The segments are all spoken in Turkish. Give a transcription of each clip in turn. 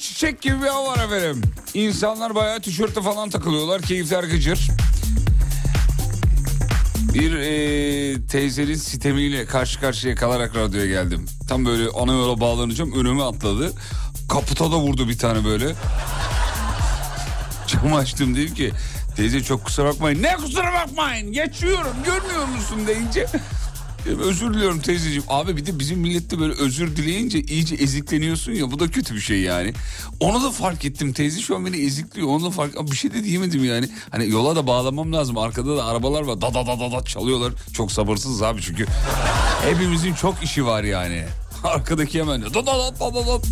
Çiçek gibi bir hava var efendim. İnsanlar bayağı tişörtte falan takılıyorlar. Keyifler gıcır. Bir teyzenin sitemiyle karşı karşıya kalarak radyoya geldim. Tam böyle ana yola bağlanacağım. Önüme atladı. Kaputa da vurdu bir tane böyle. Camı açtım, dedim ki teyze çok kusura bakmayın. Ne kusura bakmayın? Geçiyorum, görmüyor musun deyince. Özür diliyorum teyzeciğim. Abi bir de bizim millette böyle özür dileyince iyice ezikleniyorsun ya, bu da kötü bir şey yani. Onu da fark ettim, teyze şu an beni ezikliyor. Onu da fark... Bir şey de diyemedim yani. Hani yola da bağlamam lazım. Arkada da arabalar var. Da da da da da çalıyorlar. Çok sabırsızız abi çünkü. Hepimizin çok işi var yani. Arkadaki hemen da da da da da da.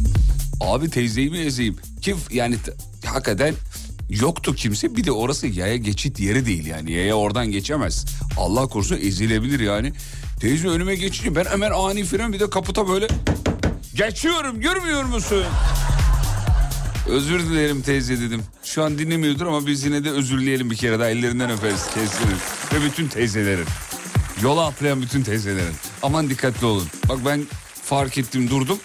Abi teyzeyi mi ezeyim? Kim yani hakikaten... Yoktu kimse, bir de orası yaya geçit yeri değil yani, yaya oradan geçemez. Allah korusun ezilebilir yani. Teyze önüme geçince ben hemen ani fren, bir de kaputa böyle geçiyorum, görmüyor musun? Özür dilerim teyze dedim. Şu an dinlemiyordur ama biz yine de özürleyelim bir kere daha, ellerinden öperiz keseriz. Ve bütün teyzelerin, yola atlayan bütün teyzelerin, aman dikkatli olun. Bak ben fark ettim, durdum.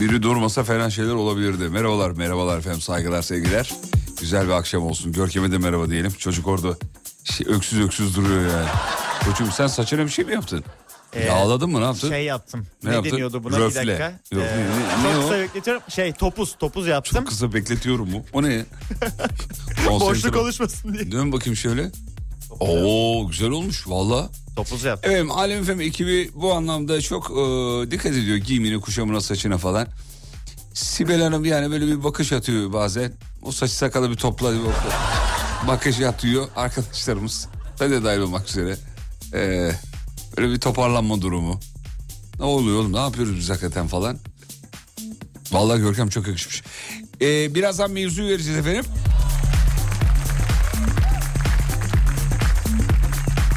biri durmasa falan şeyler olabilirdi. Merhabalar, merhabalar efendim, saygılar, sevgiler. Güzel bir akşam olsun. Görkem'e de merhaba diyelim. Çocuk orada şey, öksüz öksüz duruyor yani. Koçum sen saçına bir şey mi yaptın? Ağladın mı, ne yaptın? Şey yaptım. Ne deniyordu buna? Röfle. Bir dakika. Çok kısa bekletiyorum. Topuz yaptım. Çok kısa bekletiyorum bu. O ne? Boşluk oluşmasın diye. Dön bakayım şöyle. Oo, güzel olmuş valla. Topuz yaptım. Evet, Alem Efendi ekibi bu anlamda çok dikkat ediyor giyimine, kuşamına, saçına falan. Sibel Hanım yani böyle bir bakış atıyor bazen. O saçı sakalı bir topla. Bakış atıyor arkadaşlarımız. Ben de dahil olmak üzere. Böyle bir toparlanma durumu. Ne oluyor oğlum, ne yapıyoruz biz hakikaten falan. Vallahi Görkem çok yakışmış. Birazdan mevzuyu vereceğiz efendim.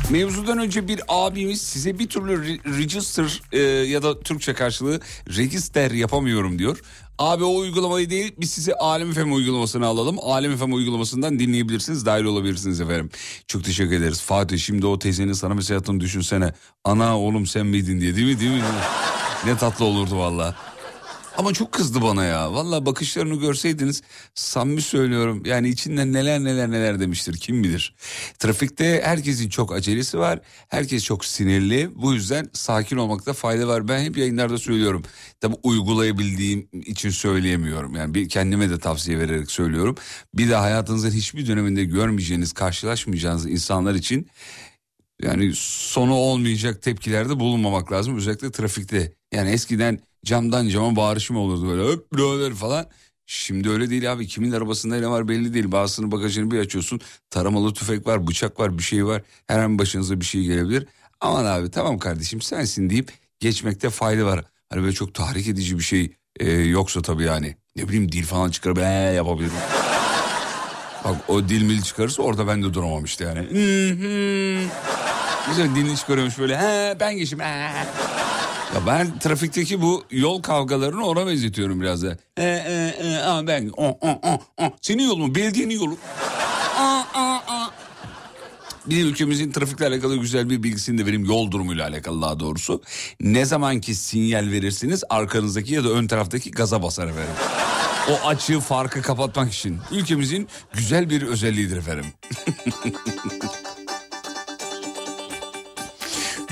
Mevzudan önce bir abimiz size bir türlü register ya da Türkçe karşılığı register yapamıyorum diyor. Abi o uygulamayı değil, biz size Alem Efendi uygulamasını alalım. Alem Efendi uygulamasından dinleyebilirsiniz, dahil olabilirsiniz efendim. Çok teşekkür ederiz. Fatih, şimdi o teyzenin sana mesaj attığını düşünsene. Ana oğlum sen miydin diye, değil mi? Değil mi? Ne tatlı olurdu valla. Ama çok kızdı bana ya. Valla bakışlarını görseydiniz, samimi söylüyorum. Yani içinden neler demiştir kim bilir. Trafikte herkesin çok acelesi var. Herkes çok sinirli. Bu yüzden sakin olmakta fayda var. Ben hep yayınlarda söylüyorum. Tabii uygulayabildiğim için söyleyemiyorum. Yani bir kendime de tavsiye vererek söylüyorum. Bir de hayatınızın hiçbir döneminde görmeyeceğiniz, karşılaşmayacağınız insanlar için... Yani sonu olmayacak tepkilerde bulunmamak lazım. Özellikle trafikte. Yani eskiden camdan cama bağırışım olurdu böyle. Öp birader falan. Şimdi öyle değil abi. Kimin arabasında ne var belli değil. Bazısının bagajını bir açıyorsun. Taramalı tüfek var, bıçak var, bir şey var. Her an başınıza bir şey gelebilir. Aman abi tamam kardeşim sensin deyip geçmekte fayda var. Hani böyle çok tahrik edici bir şey yoksa tabii yani. Ne bileyim dil falan çıkarıp yapabilirim. Bak o dil mil çıkarırsa orada ben de duramam işte yani. Güzel dilini çıkarıyormuş böyle. Ben geçeyim. Ya ben trafikteki bu yol kavgalarını ona benzetiyorum biraz da. Ben. Senin yol mu? Belediyenin yolu. Bir de ülkemizin trafikle alakalı güzel bir bilgisini de vereyim. Yol durumuyla alakalı daha doğrusu. Ne zamanki sinyal verirsiniz arkanızdaki ya da ön taraftaki gaza basar efendim. O açığı, farkı kapatmak için. Ülkemizin güzel bir özelliğidir efendim.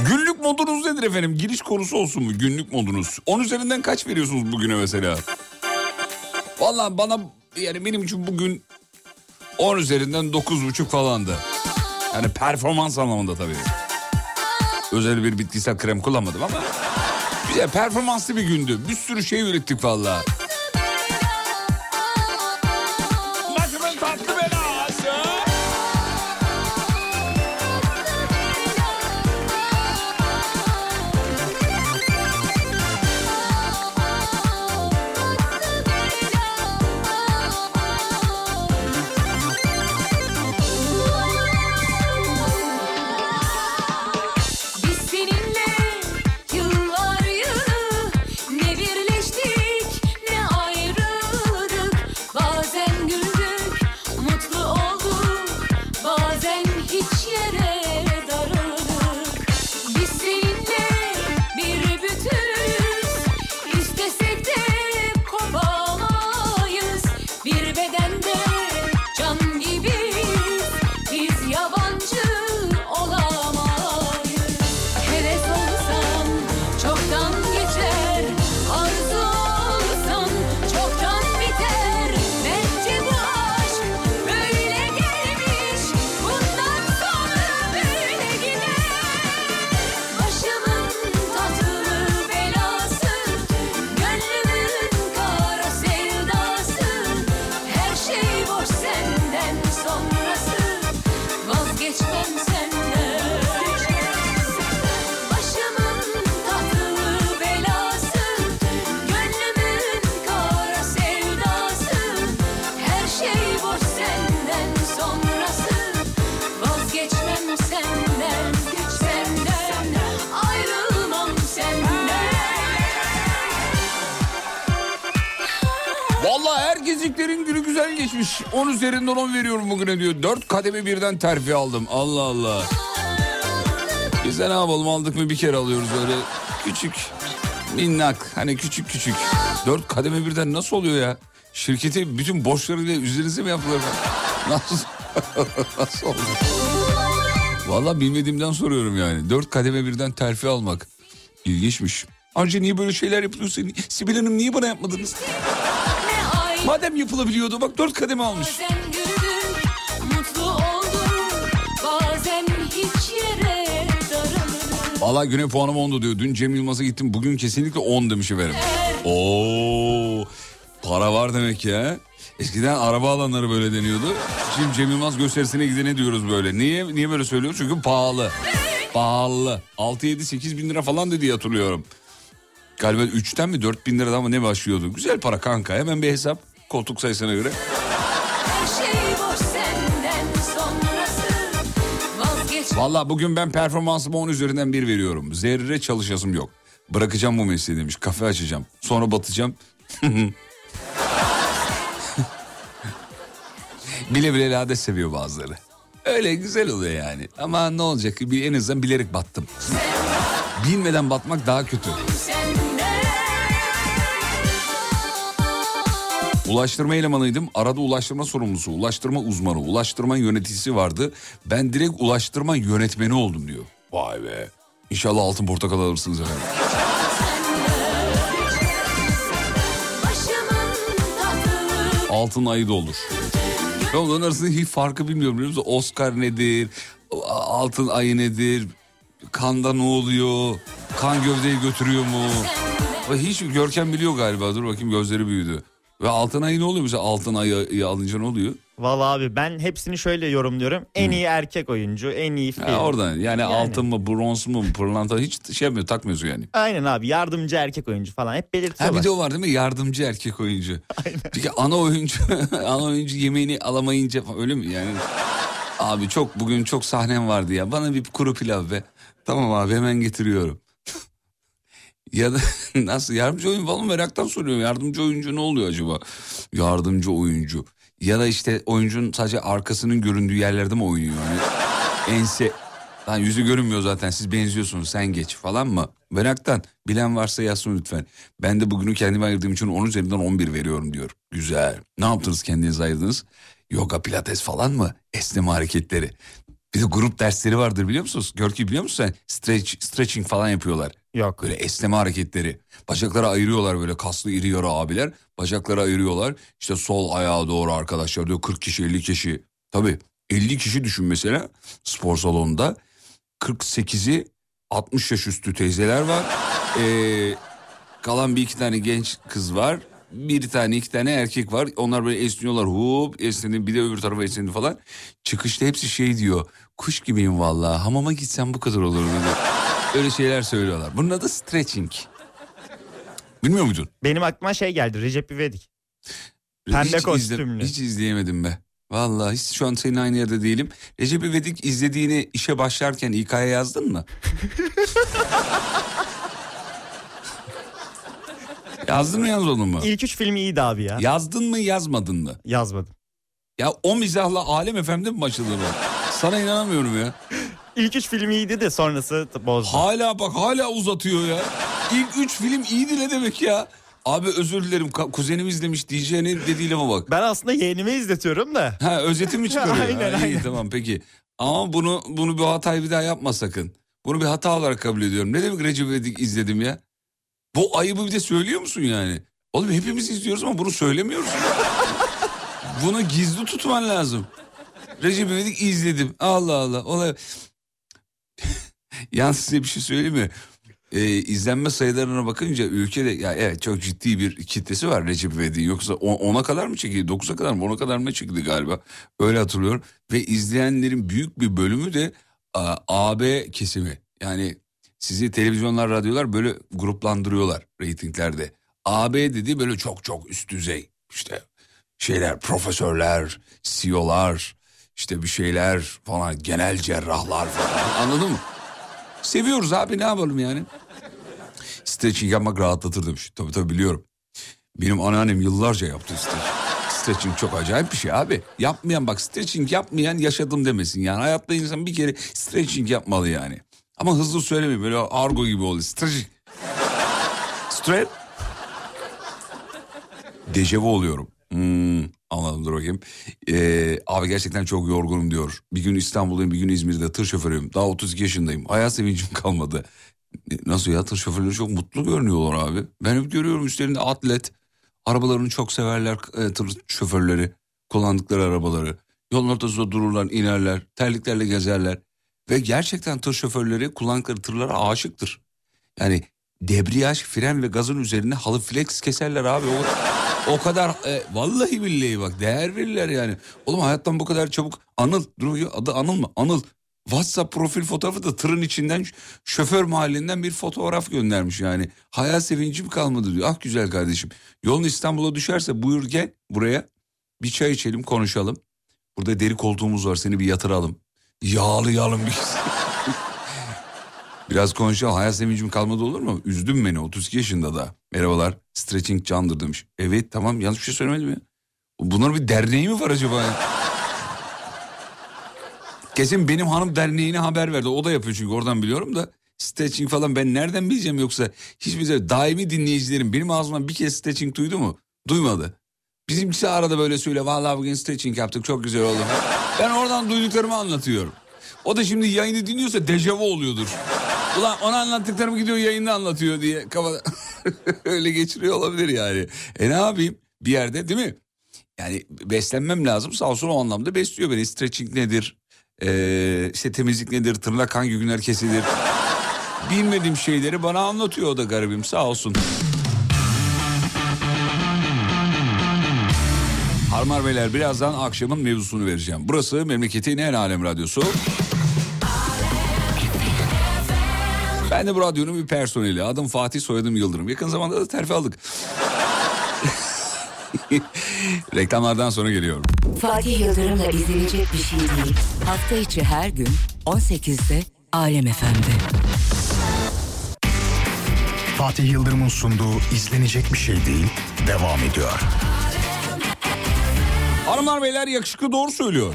Günlük modunuz nedir efendim? Giriş konusu olsun mu günlük modunuz? 10 üzerinden kaç veriyorsunuz bugüne mesela? Vallahi bana yani benim için bugün 10 üzerinden 9,5 falandı. Yani performans anlamında tabii. Özel bir bitkisel krem kullanmadım ama güzel, performanslı bir gündü. Bir sürü şey ürettik vallahi. Geçmiş. 10 üzerinden 10 veriyorum bugüne diyor. 4 kademe birden terfi aldım. Allah Allah. Biz de ne yapalım, aldık mı bir kere alıyoruz öyle. Küçük. Minnak, hani küçük küçük. 4 kademe birden nasıl oluyor ya? Şirketi bütün borçlarıyla üzerinize mi yaptılar? Nasıl oldu? Vallahi bilmediğimden soruyorum yani. 4 kademe birden terfi almak. İlginçmiş. Ayrıca niye böyle şeyler yapıyorsun? Sibel Hanım niye bana yapmadınız? Madem yapılabiliyordu bak 4 kademe almış. Valla güne puanım 10'du diyor. Dün Cem Yılmaz'a gittim. Bugün kesinlikle 10 demiş efendim. Oo, para var demek ya. Eskiden araba alanları böyle deniyordu. Şimdi Cem Yılmaz gösterisine gidene diyoruz böyle. Niye böyle söylüyoruz? Çünkü pahalı. Pahalı. 6-7-8 bin lira falan dedi hatırlıyorum. Galiba 3'ten mi 4 bin liradan mı ne başlıyordu? Güzel para kanka. Hemen bir hesap. Koltuk sayısına göre. Valla bugün ben performansıma 10 üzerinden 1 veriyorum. Zerre çalışasım yok. Bırakacağım bu mesleği demiş. Kafe açacağım. Sonra batacağım. Bile bile lades seviyor bazıları. Öyle güzel oluyor yani. Ama ne olacak? En azından bilerek battım. Bilmeden batmak daha kötü. Ulaştırma elemanıydım. Arada ulaştırma sorumlusu, ulaştırma uzmanı, ulaştırma yöneticisi vardı. Ben direkt ulaştırma yönetmeni oldum diyor. Vay be. İnşallah altın portakal alırsınız efendim. Altın ayı da olur. Ben onların arasında hiç farkı bilmiyorum biliyor musun? Oscar nedir? Altın ayı nedir? Kanda ne oluyor? Kan gövdeyi götürüyor mu? Hiç Görkem biliyor galiba. Dur bakayım gözleri büyüdü. Ve altın ayı ne oluyor mesela? Altın ayı alınca ne oluyor? Valla abi ben hepsini şöyle yorumluyorum. En iyi erkek oyuncu, en iyi film. Oradan yani altın mı, bronz mu, pırlanta hiç şey yapmıyor, takmıyorsun yani. Aynen abi, yardımcı erkek oyuncu falan hep belirtiyorlar. Ha, bir de o var değil mi? Yardımcı erkek oyuncu. Aynen. Peki ana oyuncu yemeğini alamayınca öyle mi yani? Abi bugün çok sahnem vardı ya. Bana bir kuru pilav be. Tamam abi hemen getiriyorum. Ya da nasıl yardımcı oyuncu falan meraktan soruyorum. Yardımcı oyuncu ne oluyor acaba? Yardımcı oyuncu. Ya da işte oyuncunun sadece arkasının göründüğü yerlerde mi oynuyor? Yani ense. Lan yüzü görünmüyor zaten, siz benziyorsunuz, sen geç falan mı? Meraktan. Bilen varsa yazsın lütfen. Ben de bugünü kendime ayırdığım için 10 üzerinden 11 veriyorum diyor. Güzel. Ne yaptınız, kendinize ayırdınız? Yoga, pilates falan mı? Esneme hareketleri. Bir de grup dersleri vardır biliyor musunuz? Görki biliyor musun sen? Stretching falan yapıyorlar. Yok. Böyle esneme hareketleri. Bacakları ayırıyorlar böyle, kaslı iri yarı abiler. Bacakları ayırıyorlar. İşte sol ayağa doğru arkadaşlar diyor 40 kişi 50 kişi. Tabii 50 kişi düşün mesela spor salonunda. 48'i 60 yaş üstü teyzeler var. Kalan bir iki tane genç kız var. Bir tane iki tane erkek var. Onlar böyle esniyorlar. Hop esnedi, bir de öbür tarafa esnedi falan. Çıkışta hepsi şey diyor. Kuş gibiyim vallahi. Hamama gitsem bu kadar olur diyor. Öyle şeyler söylüyorlar. Bunun adı stretching. Bilmiyor muydun? Benim aklıma şey geldi. Recep İvedik. Pembe kostümlü. Hiç izleyemedim be. Vallahi hiç şu an senin aynı yerde değilim. Recep İvedik izlediğini işe başlarken İK'ya yazdın mı? Yazdın mı yazmadın mı? İlk 3 filmi iyiydi abi ya. Yazdın mı yazmadın mı? Yazmadım. Ya o mizahla Alem Efendi mi başladın? Sana inanamıyorum ya. İlk 3 film iyiydi de sonrası bozdu. Hala uzatıyor ya. İlk 3 film iyiydi ne demek ya? Abi özür dilerim kuzenim izlemiş diyeceğine dediğine bak. Ben aslında yeğenime izletiyorum da. Ha özetim mi çıkarıyor? Aynen. İyi tamam peki. Ama bunu bir hatayı bir daha yapma sakın. Bunu bir hata olarak kabul ediyorum. Ne demek Recep İvedik izledim ya? Bu ayıbı bir de söylüyor musun yani? Oğlum hepimiz izliyoruz ama bunu söylemiyoruz. Bunu gizli tutman lazım. Recep İvedik izledim. Allah Allah. Olay... Yalnız size bir şey söyleyeyim mi? İzlenme sayılarına bakınca ülkede ya evet çok ciddi bir kitlesi var Recep İvedik'in. Yoksa 10'a kadar mı çekildi? 9'a kadar mı? 10'a kadar mı çekildi galiba? Öyle hatırlıyorum. Ve izleyenlerin büyük bir bölümü de AB kesimi. Yani sizi televizyonlar, radyolar böyle gruplandırıyorlar reytinglerde. AB dediği böyle çok çok üst düzey. İşte şeyler, profesörler, CEO'lar... İşte bir şeyler falan, genel cerrahlar falan, anladın mı? Seviyoruz abi, ne yapalım yani? Stretching yapmak rahatlatır demiş. Tabii biliyorum. Benim anneannem yıllarca yaptı stretching. Stretching çok acayip bir şey abi. Yapmayan bak, stretching yapmayan yaşadım demesin. Yani hayatta insan bir kere stretching yapmalı yani. Ama hızlı söylemeyin, böyle argo gibi oluyor. Stretching. Strel. Dejavu oluyorum. Anladım, dur bakayım. Abi gerçekten çok yorgunum diyor. Bir gün İstanbul'dayım, bir gün İzmir'de tır şoförüyüm. Daha 32 yaşındayım. Hayat sevincim kalmadı. Nasıl ya, tır şoförleri çok mutlu görünüyorlar abi. Ben hep görüyorum üstlerinde atlet. Arabalarını çok severler tır şoförleri. Kullandıkları arabaları. Yolun ortasında dururlar, inerler. Terliklerle gezerler. Ve gerçekten tır şoförleri kullandıkları tırlara aşıktır. Yani debriyaj, fren ve gazın üzerine halı flex keserler abi. O kadar vallahi billahi bak değer verirler yani. Oğlum hayattan bu kadar çabuk. Anıl, dur, adı Anıl mı? Anıl. WhatsApp profil fotoğrafı da tırın içinden, şoför mahallinden bir fotoğraf göndermiş yani. Hayal sevincim kalmadı diyor. Ah güzel kardeşim. Yolun İstanbul'a düşerse buyur gel buraya. Bir çay içelim, konuşalım. Burada deri koltuğumuz var, seni bir yatıralım. Yağlayalım biz. Biraz konuşalım. Hayal sevincim kalmadı olur mu? Üzdün beni, 32 yaşında da. Merhabalar, stretching candır demiş. Evet tamam, yanlış bir şey söylemedim ya. Bunların bir derneği mi var acaba ya? Kesin benim hanım derneğine haber verdi. O da yapıyor çünkü, oradan biliyorum da. Stretching falan ben nereden bileceğim yoksa? Hiçbir şey. Daimi dinleyicilerim benim ağzımdan bir kez stretching duydu mu? Duymadı. Bizimkisi arada böyle söyle. Vallahi bugün stretching yaptık, çok güzel oldu. Ben oradan duyduklarımı anlatıyorum. O da şimdi yayını dinliyorsa dejavu oluyordur. Ulan ona anlattıklarımı gidiyor yayında anlatıyor diye kafada öyle geçiriyor olabilir yani. Ne yapayım bir yerde değil mi? Yani beslenmem lazım, sağ olsun o anlamda besliyor beni. Stretching nedir? İşte temizlik nedir? Tırnak hangi günler kesilir? Bilmediğim şeyleri bana anlatıyor o da, garibim sağ olsun. Harmar Beyler, birazdan akşamın mevzusunu vereceğim. Burası memleketin en alem radyosu. Ben de bu radyonun bir personeli. Adım Fatih, soyadım Yıldırım. Yakın zamanda da terfi aldık. Reklamlardan sonra geliyorum. Fatih Yıldırım'la izlenecek bir şey değil. Hafta içi her gün 18'de Alem Efendi. Fatih Yıldırım'ın sunduğu izlenecek bir şey değil devam ediyor. Hanımlar beyler, yakışıklı doğru söylüyor.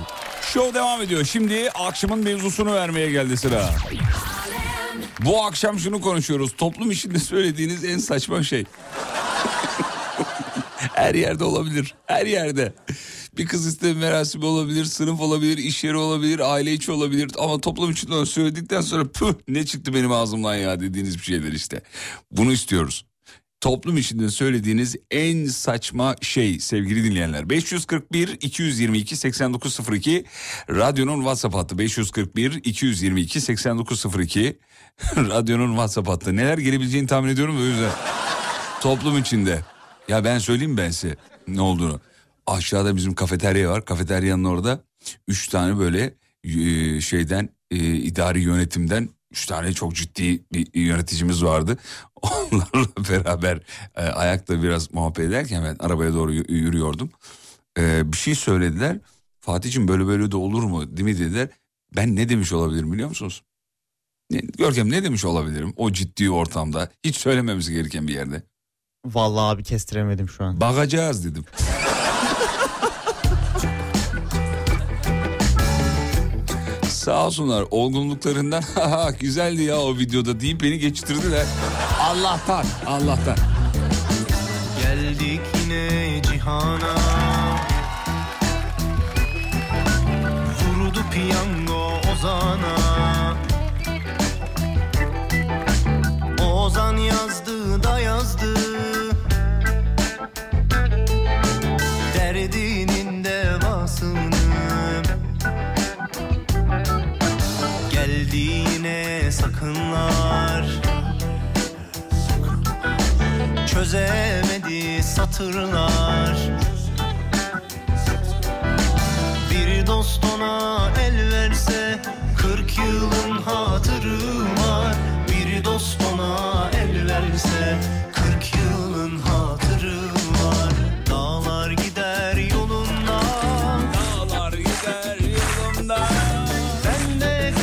Şov devam ediyor. Şimdi akşamın mevzusunu vermeye geldi sıra. Bu akşam şunu konuşuyoruz. Toplum içinde söylediğiniz en saçma şey. Her yerde olabilir. Her yerde. Bir kız isteme merasimi olabilir, sınıf olabilir, iş yeri olabilir, aile içi olabilir. Ama toplum içinde söyledikten sonra püh ne çıktı benim ağzımdan ya dediğiniz bir şeyler işte. Bunu istiyoruz. Toplum içinde söylediğiniz en saçma şey sevgili dinleyenler. 541-222-8902 radyonun WhatsApp hattı. 541-222-8902 radyonun WhatsApp hattı. Neler gelebileceğini tahmin ediyorum da o yüzden. Toplum içinde. Ya ben söyleyeyim ben size ne olduğunu. Aşağıda bizim kafeterya var. Kafeteryanın orada 3 tane böyle şeyden idari yönetimden 3 tane çok ciddi bir yöneticimiz vardı. Onlarla beraber ayakta biraz muhabbet ederken ben arabaya doğru yürüyordum. Bir şey söylediler. Fatih'cim böyle böyle de olur mu değil mi dediler. Ben ne demiş olabilirim biliyor musunuz? Görkem ne demiş olabilirim o ciddi ortamda? Hiç söylememiz gereken bir yerde. Vallahi abi kestiremedim şu an. Bakacağız dedim. Sağ olsunlar olgunluklarından güzeldi ya o videoda deyip beni geçiştirdiler. Allah'tan, Allah'tan. Geldik yine cihana. Vurdu piyango Ozan'a. Ozan yazdı da yazdı. Derdinin devasını. Geldiğine sakınlar. Çözemedi satırlar. Bir dost ona el verse 40 yılın hatırı var. Bir dost ona el verse 40 yılın hatırı var. Dağlar gider yolunda. Dağlar gider yolunda. Ben de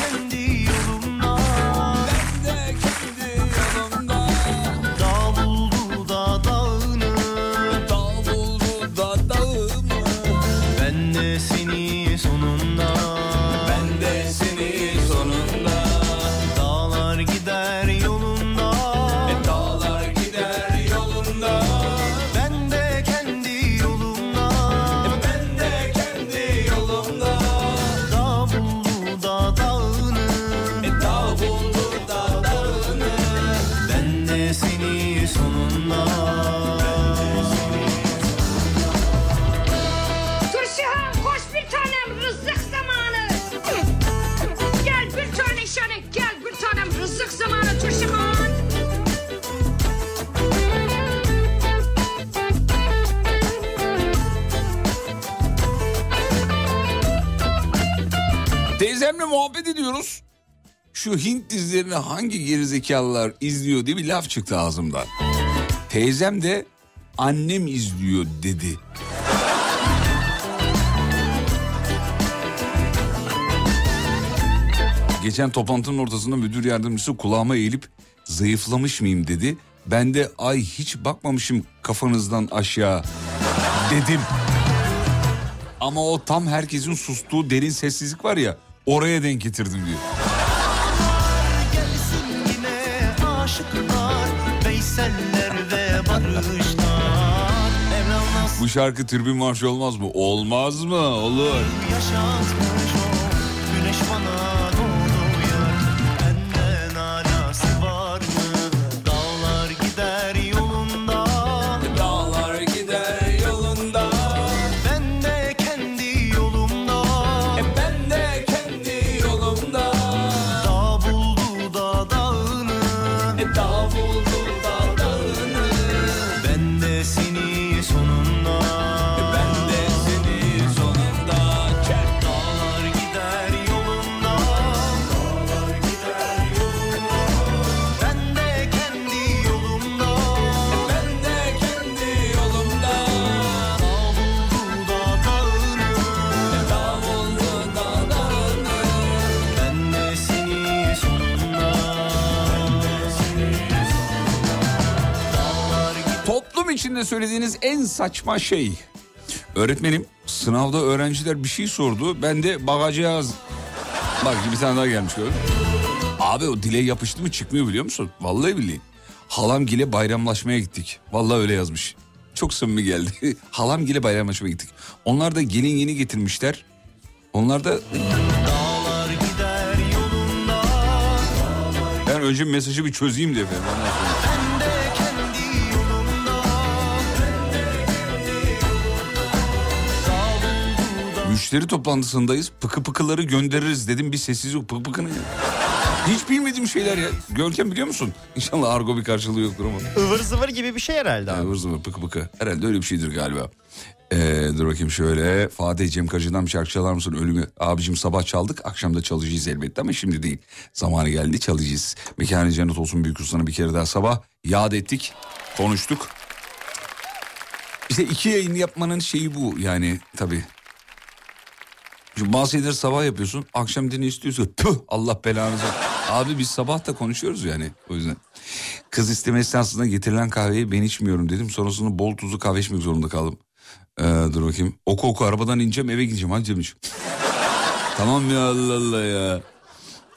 seni sonunda. de seni sonunda. Turşuhan koş bir tanem rızık zamanı. Gel bir tane şanek gel bir tanem rızık zamanı Turşuhan. Teyzemle muhabbet ediyoruz. Şu Hint dizilerini hangi gerizekalılar izliyor diye bir laf çıktı ağzımdan. Teyzem de annem izliyor dedi. Geçen toplantının ortasında müdür yardımcısı kulağıma eğilip zayıflamış mıyım dedi. Ben de ay hiç bakmamışım kafanızdan aşağı dedim. Ama o tam herkesin sustuğu derin sessizlik var ya, oraya denk getirdim diyor. Bu şarkı tribün marşı olmaz mı? Olmaz mı? Olur. İçinde söylediğiniz en saçma şey. Öğretmenim, sınavda öğrenciler bir şey sordu. Ben de bakacağız. Bak bir tane daha gelmiş gördün. Abi o dile yapıştı mı çıkmıyor biliyor musun? Vallahi billahi. Halamgile bayramlaşmaya gittik. Vallahi öyle yazmış. Çok samimi geldi. Halamgile bayramlaşmaya gittik. Onlar da gelin yeni getirmişler. Onlar da... Ben önce mesajı bir çözeyim diye efendim. Müşteri toplantısındayız. Pıkı pıkıları göndeririz dedim. Bir sessiz yok. Pıkı pıkı ne? Hiç bilmediğim şeyler ya. Görkem biliyor musun? İnşallah argo bir karşılığı yoktur ama. Ivır zıvır gibi bir şey herhalde. Ivır zıvır pıkı pıkı. Herhalde öyle bir şeydir galiba. Dur bakayım şöyle. Fatih, Cem Karaca'dan bir şarkı çalar mısın? Ölümü. Abicim sabah çaldık. Akşam da çalacağız elbette ama şimdi değil. Zamanı geldi çalacağız. Mekanı cennet olsun büyük ustana bir kere daha sabah. Yad ettik. Konuştuk. İşte iki yayın yapmanın şeyi bu yani tabii. Çünkü bazı şeyleri sabah yapıyorsun, akşam dinle istiyorsun. Püh, Allah belanızı. Abi biz sabah da konuşuyoruz yani o yüzden. Kız isteme esnasında getirilen kahveyi ben içmiyorum dedim. Sonrasında bol tuzlu kahve içmek zorunda kaldım. Dur bakayım. Oku arabadan ineceğim eve gideceğim. Hadi canım. Tamam ya Allah Allah ya.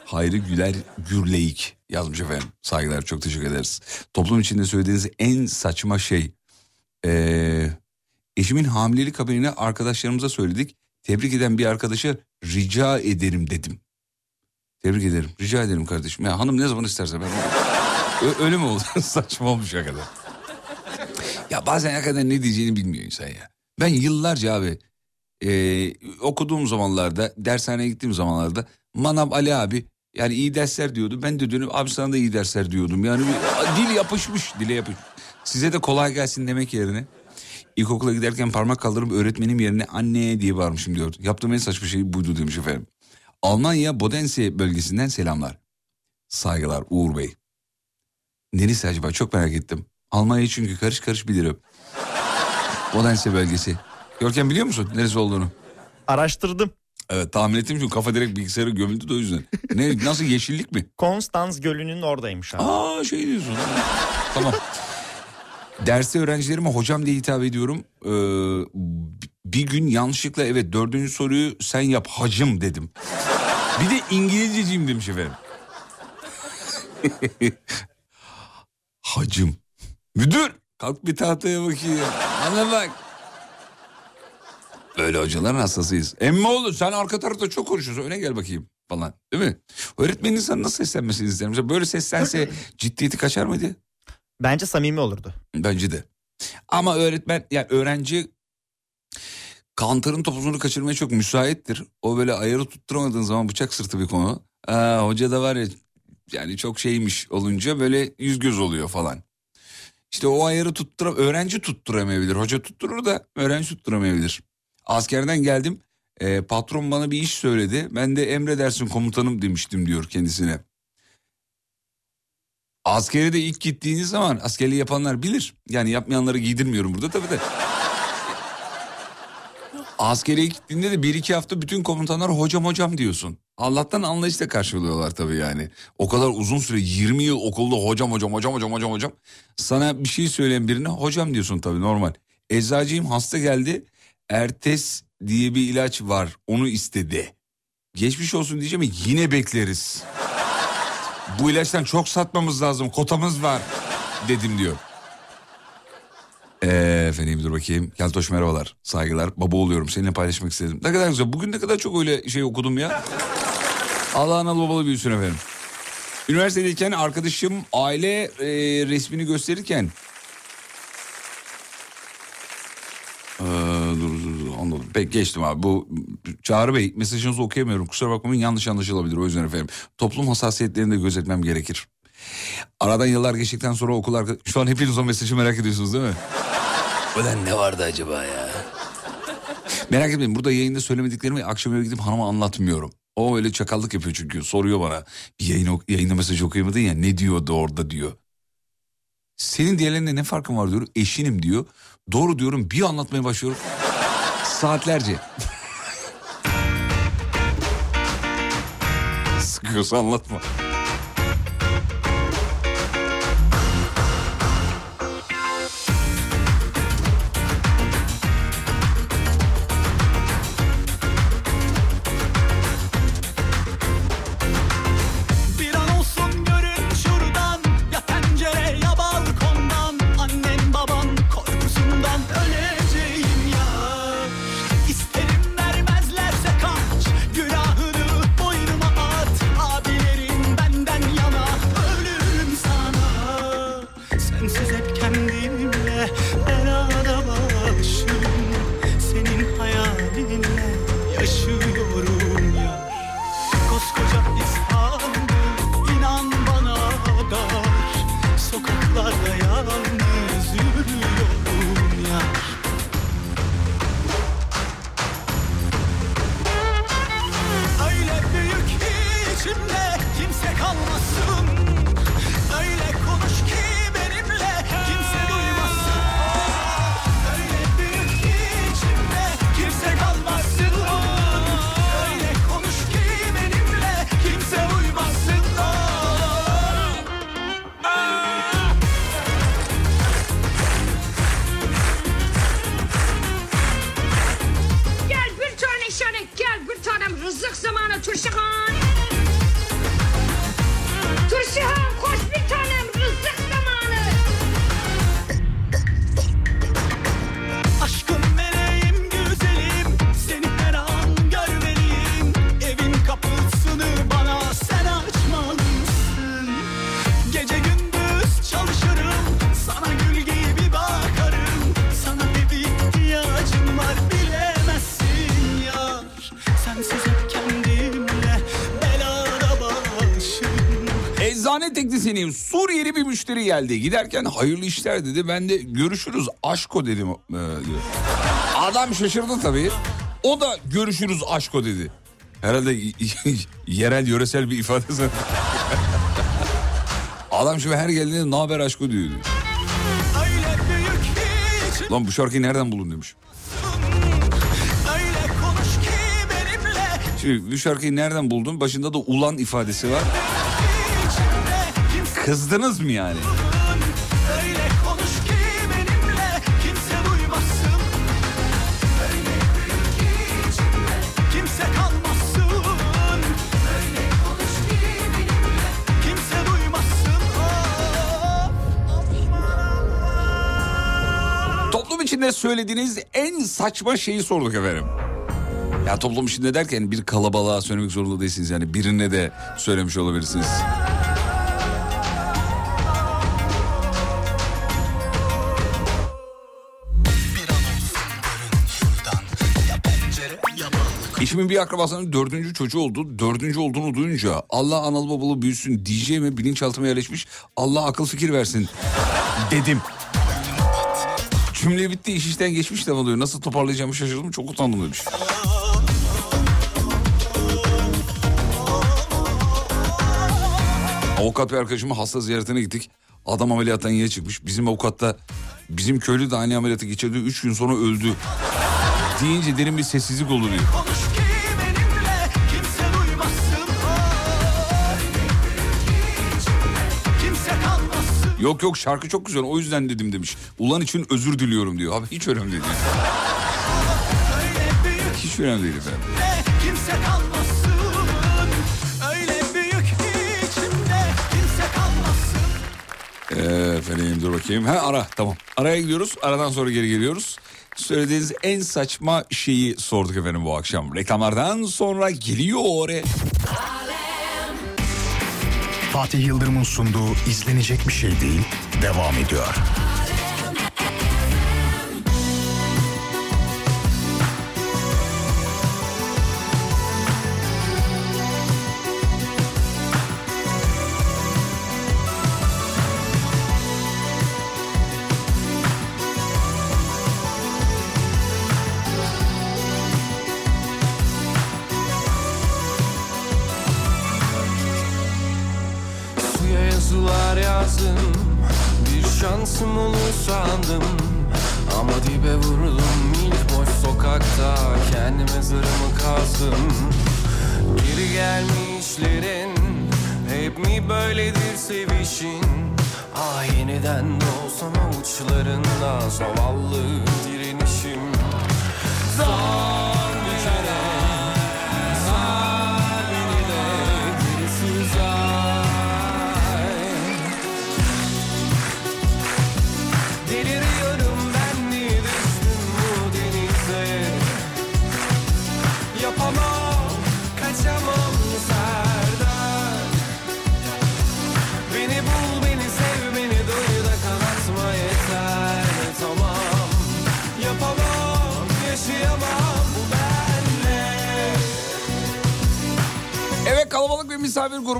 Hayri Güler Gürleyik yazmış efendim. Saygılar, çok teşekkür ederiz. Toplum içinde söylediğiniz en saçma şey. Eşimin hamilelik haberini arkadaşlarımıza söyledik. Tebrik eden bir arkadaşa rica ederim dedim. Tebrik ederim. Rica ederim kardeşim. Ya hanım ne zaman isterse ben. Öyle mi oldu? Saçma olmuş ya kadar. Ya bazen ya kadar ne diyeceğini bilmiyor insan ya. Ben yıllarca abi okuduğum zamanlarda, dershaneye gittiğim zamanlarda Manav Ali abi yani iyi dersler diyordu. Ben de dönüp abi sana da iyi dersler diyordum. Yani dil yapışmış, dile yapışmış. Size de kolay gelsin demek yerine. İlkokula giderken parmak kaldırıp öğretmenim yerine anne diye bağırmışım diyor. Yaptığım en saçma şey buydu demiş efendim. Almanya Bodense bölgesinden selamlar. Saygılar Uğur Bey. Neresi acaba çok merak ettim. Almanya çünkü karış karış bilirim. Bodense bölgesi. Görkem biliyor musun neresi olduğunu? Araştırdım. Evet tahmin ettim çünkü kafa direkt bilgisayara gömüldü de o yüzden. Ne, nasıl yeşillik mi? Konstanz Gölü'nün oradaymış abi. Aa şey diyorsun. Tamam. Derste öğrencilerime hocam diye hitap ediyorum. Bir gün yanlışlıkla evet 4. soruyu sen yap hacım dedim. Bir de İngilizceciyim demiş efendim. Hacım. Müdür kalk bir tahtaya bakayım. Bana bak. Böyle hocaların hastasıyız. Emmi oğlum sen arka tarafta çok konuşuyorsun öne gel bakayım falan değil mi? Öğretmenin sana nasıl seslenmesini isterim? Böyle seslense ciddiyeti kaçar mıydı? Bence samimi olurdu. Bence de. Ama öğretmen, yani öğrenci kantarın topuzunu kaçırmaya çok müsaittir. O böyle ayarı tutturamadığın zaman bıçak sırtı bir konu. Aa, hoca da var ya, yani çok şeymiş olunca böyle yüz göz oluyor falan. İşte o ayarı öğrenci tutturamayabilir. Hoca tutturur da öğrenci tutturamayabilir. Askerden geldim. Patron bana bir iş söyledi. Ben de emredersin komutanım demiştim diyor kendisine. Askeri de ilk gittiğiniz zaman askerliği yapanlar bilir. Yani yapmayanları giydirmiyorum burada tabii de. Askeriye gittiğinde de bir iki hafta bütün komutanlar hocam hocam diyorsun. Allah'tan anlayışla karşılıyorlar tabii yani. O kadar uzun süre 20 yıl okulda hocam hocam hocam hocam hocam hocam. Sana bir şey söyleyen birine hocam diyorsun tabii, normal. Eczacıyım, hasta geldi. Ertes diye bir ilaç var, onu istedi. Geçmiş olsun diyeceğim, yine bekleriz. Bu ilaçtan çok satmamız lazım, kotamız var dedim diyor. Efendim dur bakayım. Keltoş merhabalar, saygılar. Baba oluyorum, seninle paylaşmak istedim. Ne kadar güzel. Bugün ne kadar çok öyle şey okudum ya. Allah analı babalı büyüsün efendim. Üniversitedeyken arkadaşım aile resmini gösterirken... Dur anladım. Pek geçtim abi. Bu Çağrı Bey, mesajınızı okuyamıyorum. Kusura bakmayın, yanlış anlaşılabilir. O yüzden efendim. Toplum hassasiyetlerini de gözetmem gerekir. Aradan yıllar geçtikten sonra okul arkadaşım... Şu an hepiniz o mesajı merak ediyorsunuz değil mi? Ulan ne vardı acaba ya? Merak etmeyin, burada yayında söylemediklerimi akşam eve gidip hanıma anlatmıyorum. O öyle çakallık yapıyor çünkü. Soruyor bana. Bir yayında mesajı okuyamadın ya, ne diyordu orada diyor. Senin diğerlerinde ne farkın var diyor. Eşinim diyor. Doğru diyorum, bir anlatmaya başlıyorum. Saatlerce. Sıkıyorsa anlatma. Suriyeli bir müşteri geldi. Giderken hayırlı işler dedi. Ben de görüşürüz aşko dedim. Adam şaşırdı tabii. O da görüşürüz aşko dedi. Herhalde yerel yöresel bir ifadesi. Adam şimdi her geldiğinde ne haber aşko diyor. Lan bu şarkıyı nereden buldun demiş. Şimdi bu şarkıyı nereden buldun? Başında da ulan ifadesi var. Kızdınız mı yani? Öyle konuş ki benimle kimse duymasın. Öyle konuş ki içimde kimse kalmasın. Öyle konuş ki benimle kimse duymasın. Toplum içinde söylediğiniz en saçma şeyi sorduk efendim. Ya toplum içinde derken bir kalabalığa söylemek zorunda değilsiniz. Yani birine de söylemiş olabilirsiniz. Eşimin bir akrabasının dördüncü çocuğu oldu. Dördüncü olduğunu duyunca Allah analı babalı büyüsün diyeceğime bilinçaltıma yerleşmiş Allah akıl fikir versin dedim. Cümle bitti, iş işten geçmiş de oluyor. Nasıl toparlayacağımı şaşırdım, çok utandım demiş. Avukat bir arkadaşımın hasta ziyaretine gittik. Adam ameliyattan yeni çıkmış. Bizim avukatta bizim köylü de aynı ameliyata geçirdi. 3 gün sonra öldü deyince derin bir sessizlik oldu diyor. Yok yok şarkı çok güzel o yüzden dedim demiş. Ulan için özür diliyorum diyor. Abi hiç önemli değil. Hiç önemli değil efendim. Efendim dur bakayım. Ha ara tamam. Araya gidiyoruz. Aradan sonra geri geliyoruz. Söylediğiniz en saçma şeyi sorduk efendim bu akşam. Reklamlardan sonra geliyor oraya. Fatih Yıldırım'ın sunduğu izlenecek bir şey değil, devam ediyor.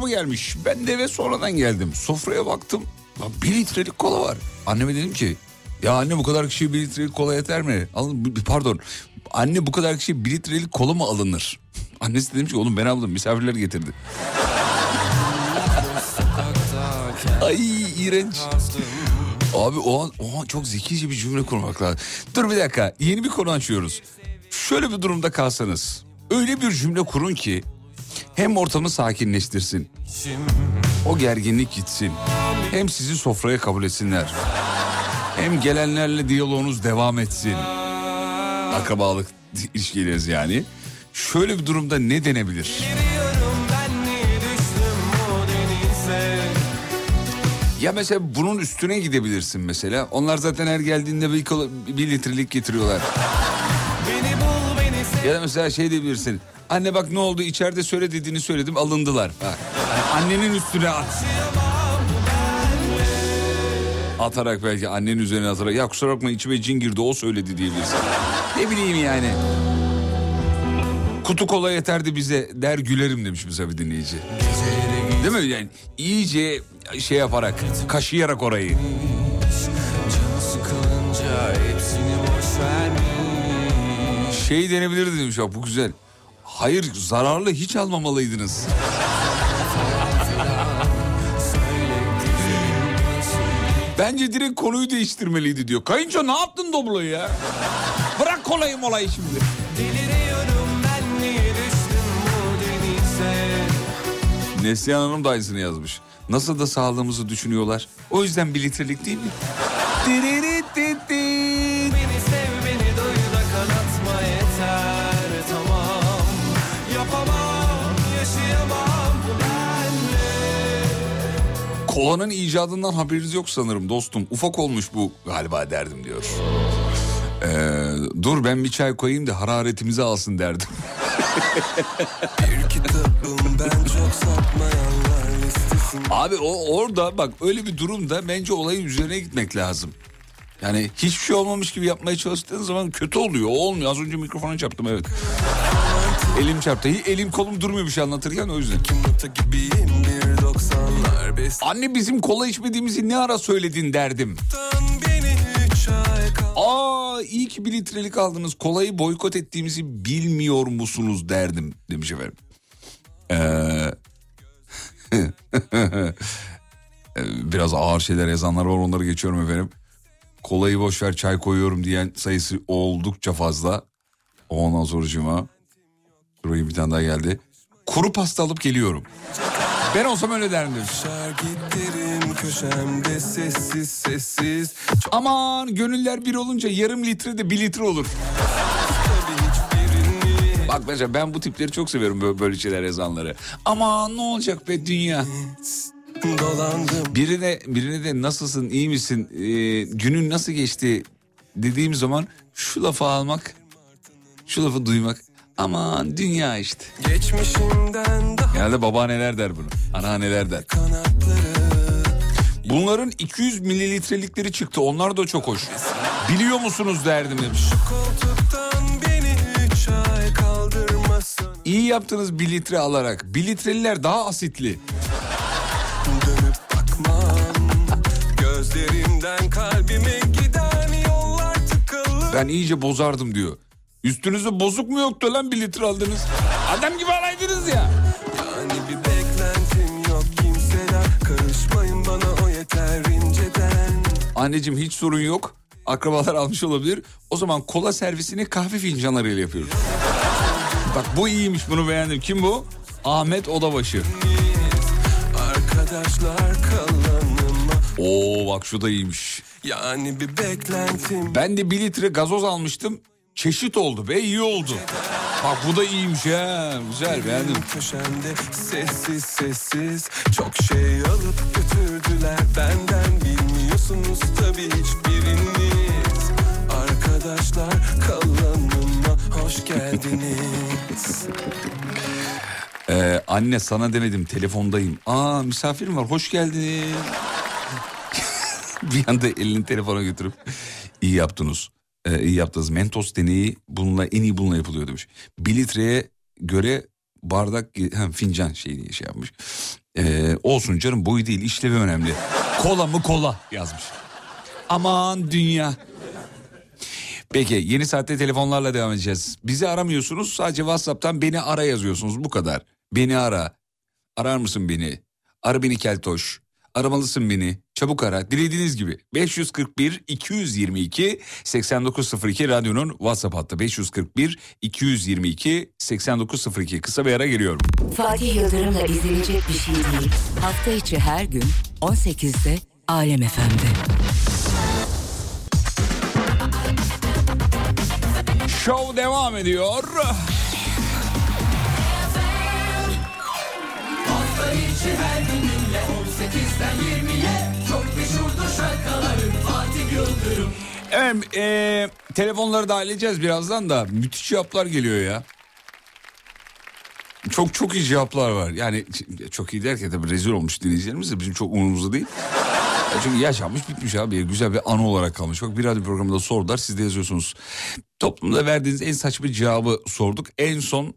Gelmiş. Ben de eve sonradan geldim. Sofraya baktım. Lan 1 litrelik kola var. Anneme dedim ki ya anne bu kadar kişiye 1 litrelik kola yeter mi? Pardon. Anne bu kadar kişiye 1 litrelik kola mı alınır? Annesi demiş ki oğlum ben aldım. Misafirler getirdi. Ay iğrenç. Abi o an çok zekice bir cümle kurmak lazım. Dur bir dakika. Yeni bir konu açıyoruz. Şöyle bir durumda kalsanız. Öyle bir cümle kurun ki hem ortamı sakinleştirsin, o gerginlik gitsin, hem sizi sofraya kabul etsinler, hem gelenlerle diyaloğunuz devam etsin. Akrabalık ilişkileriniz yani. Şöyle bir durumda ne denebilir? Ya mesela bunun üstüne gidebilirsin mesela. Onlar zaten her geldiğinde bir litrelik getiriyorlar. Ya da mesela şey diyebilirsin. Anne bak ne oldu içeride söyle dediğini söyledim alındılar. Bak, yani annenin üstüne at. Atarak belki annenin üzerine atarak. Ya kusura bakma içime cin girdi o söyledi diyebilirsin. Ne bileyim yani. Kutu kola yeterdi bize der gülerim demiş mesela bir dinleyici. Değil mi yani iyice şey yaparak kaşıyarak orayı. Şey denebilirdi demiş ya bu güzel. Hayır zararlı hiç almamalıydınız. Bence direkt konuyu değiştirmeliydi diyor. Kayınço ne yaptın Doblo ya? Bırak kolayı molayı şimdi. Neslihan Hanım da aynısını yazmış. Nasıl da sağlığımızı düşünüyorlar. O yüzden 1 litrelik değil mi? Beni sev beni doy da kanatma yeter. Kolanın icadından haberiniz yok sanırım dostum. Ufak olmuş bu galiba derdim diyor. Dur ben bir çay koyayım da hararetimizi alsın derdim. Abi orada bak öyle bir durumda bence olayın üzerine gitmek lazım. Yani hiçbir şey olmamış gibi yapmaya çalıştığın zaman kötü oluyor. Olmuyor. Az önce mikrofona çarptım evet. Elim çarptı. Elim kolum durmuyormuş anlatırken, o yüzden. Anne bizim kola içmediğimizi ne ara söyledin derdim. Aa, iyi ki 1 litrelik aldınız. Kolayı boykot ettiğimizi bilmiyor musunuz derdim demiş efendim. Biraz ağır şeyler yazanlar var, onları geçiyorum efendim. Kolayı boşver çay koyuyorum diyen sayısı oldukça fazla. Ondan sonra cuma. Buraya bir tane daha geldi. Kuru pasta alıp geliyorum. Ben olsam öyle derdim. Sessiz. Aman gönüller bir olunca yarım litre de 1 litre olur. Bak mesela ben bu tipleri çok seviyorum, böyle şeyler yazanları. Aman ne olacak be dünya. Birine de nasılsın, iyi misin, günün nasıl geçti dediğim zaman şu lafı almak, şu lafı duymak. Aman dünya işte. Genelde babaanneler der bunu, anneanneler der. Bunların 200 mililitrelikleri çıktı, onlar da çok hoş. Biliyor musunuz derdim demiş. İyi yaptınız 1 litre alarak. 1 litreliler daha asitli. Ben iyice bozardım diyor. Üstünüzde bozuk mu yoktu lan 1 litre aldınız? Adam gibi alaydınız ya. Yani bir beklentim yok kimseden. Karışmayın bana, o yeter inceden. Anneciğim hiç sorun yok. Akrabalar almış olabilir. O zaman kola servisini kahve fincanlarıyla yapıyoruz. Bak bu iyiymiş, bunu beğendim. Kim bu? Ahmet Odabaşı. Arkadaşlar kalanıma. Oo bak şu da iyiymiş. Yani bir beklentim. Ben de 1 litre gazoz almıştım. Çeşit oldu be, iyi oldu. Bak bu da iyiymiş ha. Güzel, beğendim. Sessiz çok şey alıp götürdüler benden, bilmiyorsunuz tabii hiçbiriniz. Arkadaşlar kalanıma hoş geldiniz. Anne sana demedim, telefondayım. Aa misafirim var, hoş geldin. Bir anda elini telefona götürüp iyi yaptınız. İyi yaptınız. Mentos deneyi bununla, en iyi bununla yapılıyor demiş. 1 litreye göre bardak, fincan şeyini şey yapmış. Olsun canım, boyu değil işlevi önemli. Kola mı kola yazmış. Aman dünya. Peki yeni saatte telefonlarla devam edeceğiz. Bizi aramıyorsunuz, sadece WhatsApp'tan beni ara yazıyorsunuz, bu kadar. Beni ara. Arar mısın beni? Ara beni keltoş. Aramalısın beni. Çabuk ara. Dilediğiniz gibi. 541-222-8902 radyonun WhatsApp hattı. 541-222-8902. Kısa bir ara geliyorum. Fatih Yıldırım'la izlenecek bir şey değil. Hafta içi her gün 18'de Alem Efendi. Show devam ediyor. Hafta içi her gün 8'den 20'ye çok meşhurdur şarkılarım Fatih Yıldırım. Evet, telefonları da halledeceğiz birazdan da müthiş cevaplar geliyor ya. Çok iyi cevaplar var. Yani çok iyi derken tabii rezil olmuş dinleyicilerimiz de bizim çok umurumuzda değil. Çünkü yaşanmış bitmiş abi, güzel bir anı olarak kalmış. Bak bir radyo programında sordular, siz de yazıyorsunuz. Toplumda verdiğiniz en saçma cevabı sorduk. En son...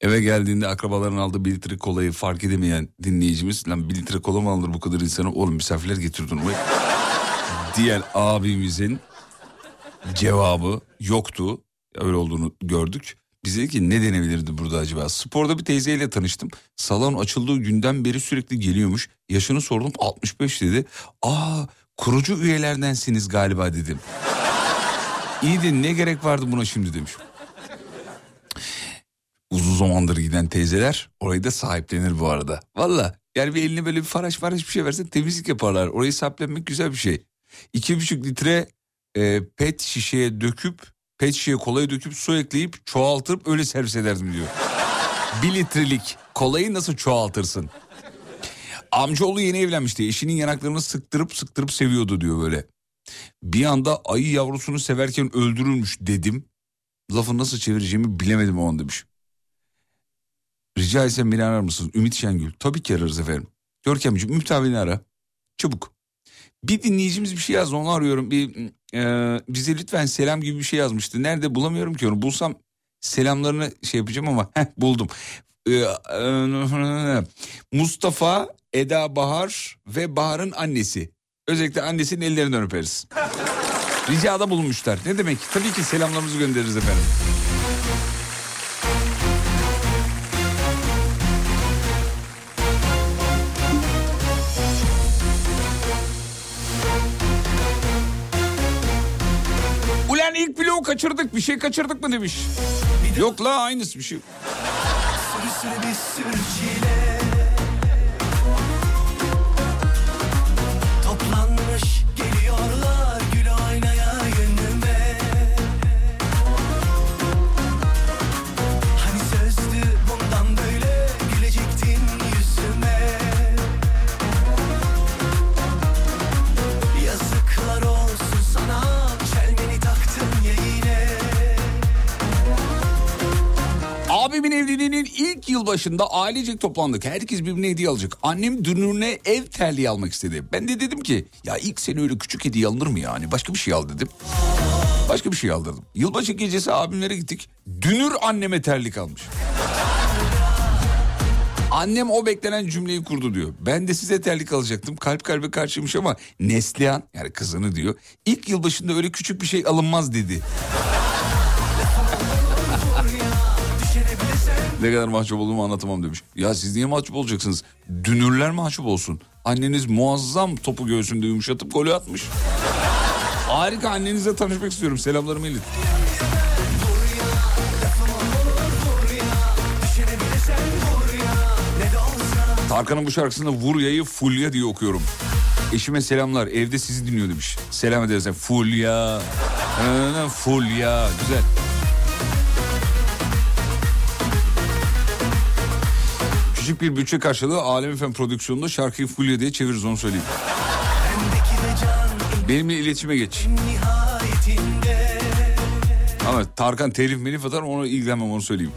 Eve geldiğinde akrabaların aldığı 1 litre kolayı fark edemeyen dinleyicimiz, lan 1 litre kola mı alınır bu kadar insana, oğlum misafirler getirdin oraya diyen abimizin cevabı yoktu, öyle olduğunu gördük. Biz dedik ki ne denebilirdi burada acaba? Sporda bir teyzeyle tanıştım, salon açıldığı günden beri sürekli geliyormuş, yaşını sordum 65 dedi. Aa kurucu üyelerdensiniz galiba dedim. İyi de ne gerek vardı buna şimdi demiş. Uzun zamandır giden teyzeler orayı da sahiplenir bu arada. Valla yani bir eline böyle bir faraş bir şey versen temizlik yaparlar. Orayı sahiplenmek güzel bir şey. 2,5 litre pet şişeye döküp, pet şişeye kolayı döküp su ekleyip çoğaltırıp öyle servis ederdim diyor. 1 litrelik kolayı nasıl çoğaltırsın? Amcaoğlu yeni evlenmişti. Eşinin yanaklarını sıktırıp seviyordu diyor böyle. Bir anda ayı yavrusunu severken öldürülmüş dedim. Lafı nasıl çevireceğimi bilemedim o an demiş. Rica etsem beni arar mısınız? Ümit Şengül. Tabii ki ararız efendim. Görkemciğim Ümit abini ara. Çabuk. Bir dinleyicimiz bir şey yazdı, onu arıyorum. Bize lütfen selam gibi bir şey yazmıştı. Nerede bulamıyorum ki onu. Bulsam selamlarını şey yapacağım ama buldum. Mustafa, Eda Bahar ve Bahar'ın annesi. Özellikle annesinin ellerinden öperiz. Ricada bulunmuşlar. Ne demek? Tabii ki selamlarımızı göndeririz efendim. Ulan ilk bloğu kaçırdık. Bir şey kaçırdık mı demiş. Yok la, aynısı bir şey. Abimin evliliğinin ilk yılbaşında ailecek toplandık. Herkes birbirine hediye alacak. Annem dünürüne ev terliği almak istedi. Ben de dedim ki ya ilk sene öyle küçük hediye alınır mı yani? Başka bir şey al dedim. Başka bir şey aldırdım. Yılbaşı gecesi abimlere gittik. Dünür anneme terlik almış. Annem o beklenen cümleyi kurdu diyor. Ben de size terlik alacaktım. Kalp kalbe karşıymış ama Neslihan, yani kızını diyor, İlk yılbaşında öyle küçük bir şey alınmaz dedi. Ne kadar mahcup olduğumu anlatamam demiş. Ya siz niye mahcup olacaksınız? Dünürler mahcup olsun. Anneniz muazzam topu göğsünde yumuşatıp golü atmış. Harika, annenizle tanışmak istiyorum. Selamlarımı ilet. Tarkan'ın bu şarkısında Vurya'yı Fulya diye okuyorum. Eşime selamlar. Evde sizi dinliyor demiş. Selam edersen Fulya. Fulya. Güzel. Küçük bir bütçe karşılığı Alem Efendi prodüksiyonunda şarkıyı Fulya diye çeviririz, onu söyleyeyim. Benimle iletişime geç. Ama Tarkan telif melif atar, ona ilgilenmem, onu söyleyeyim.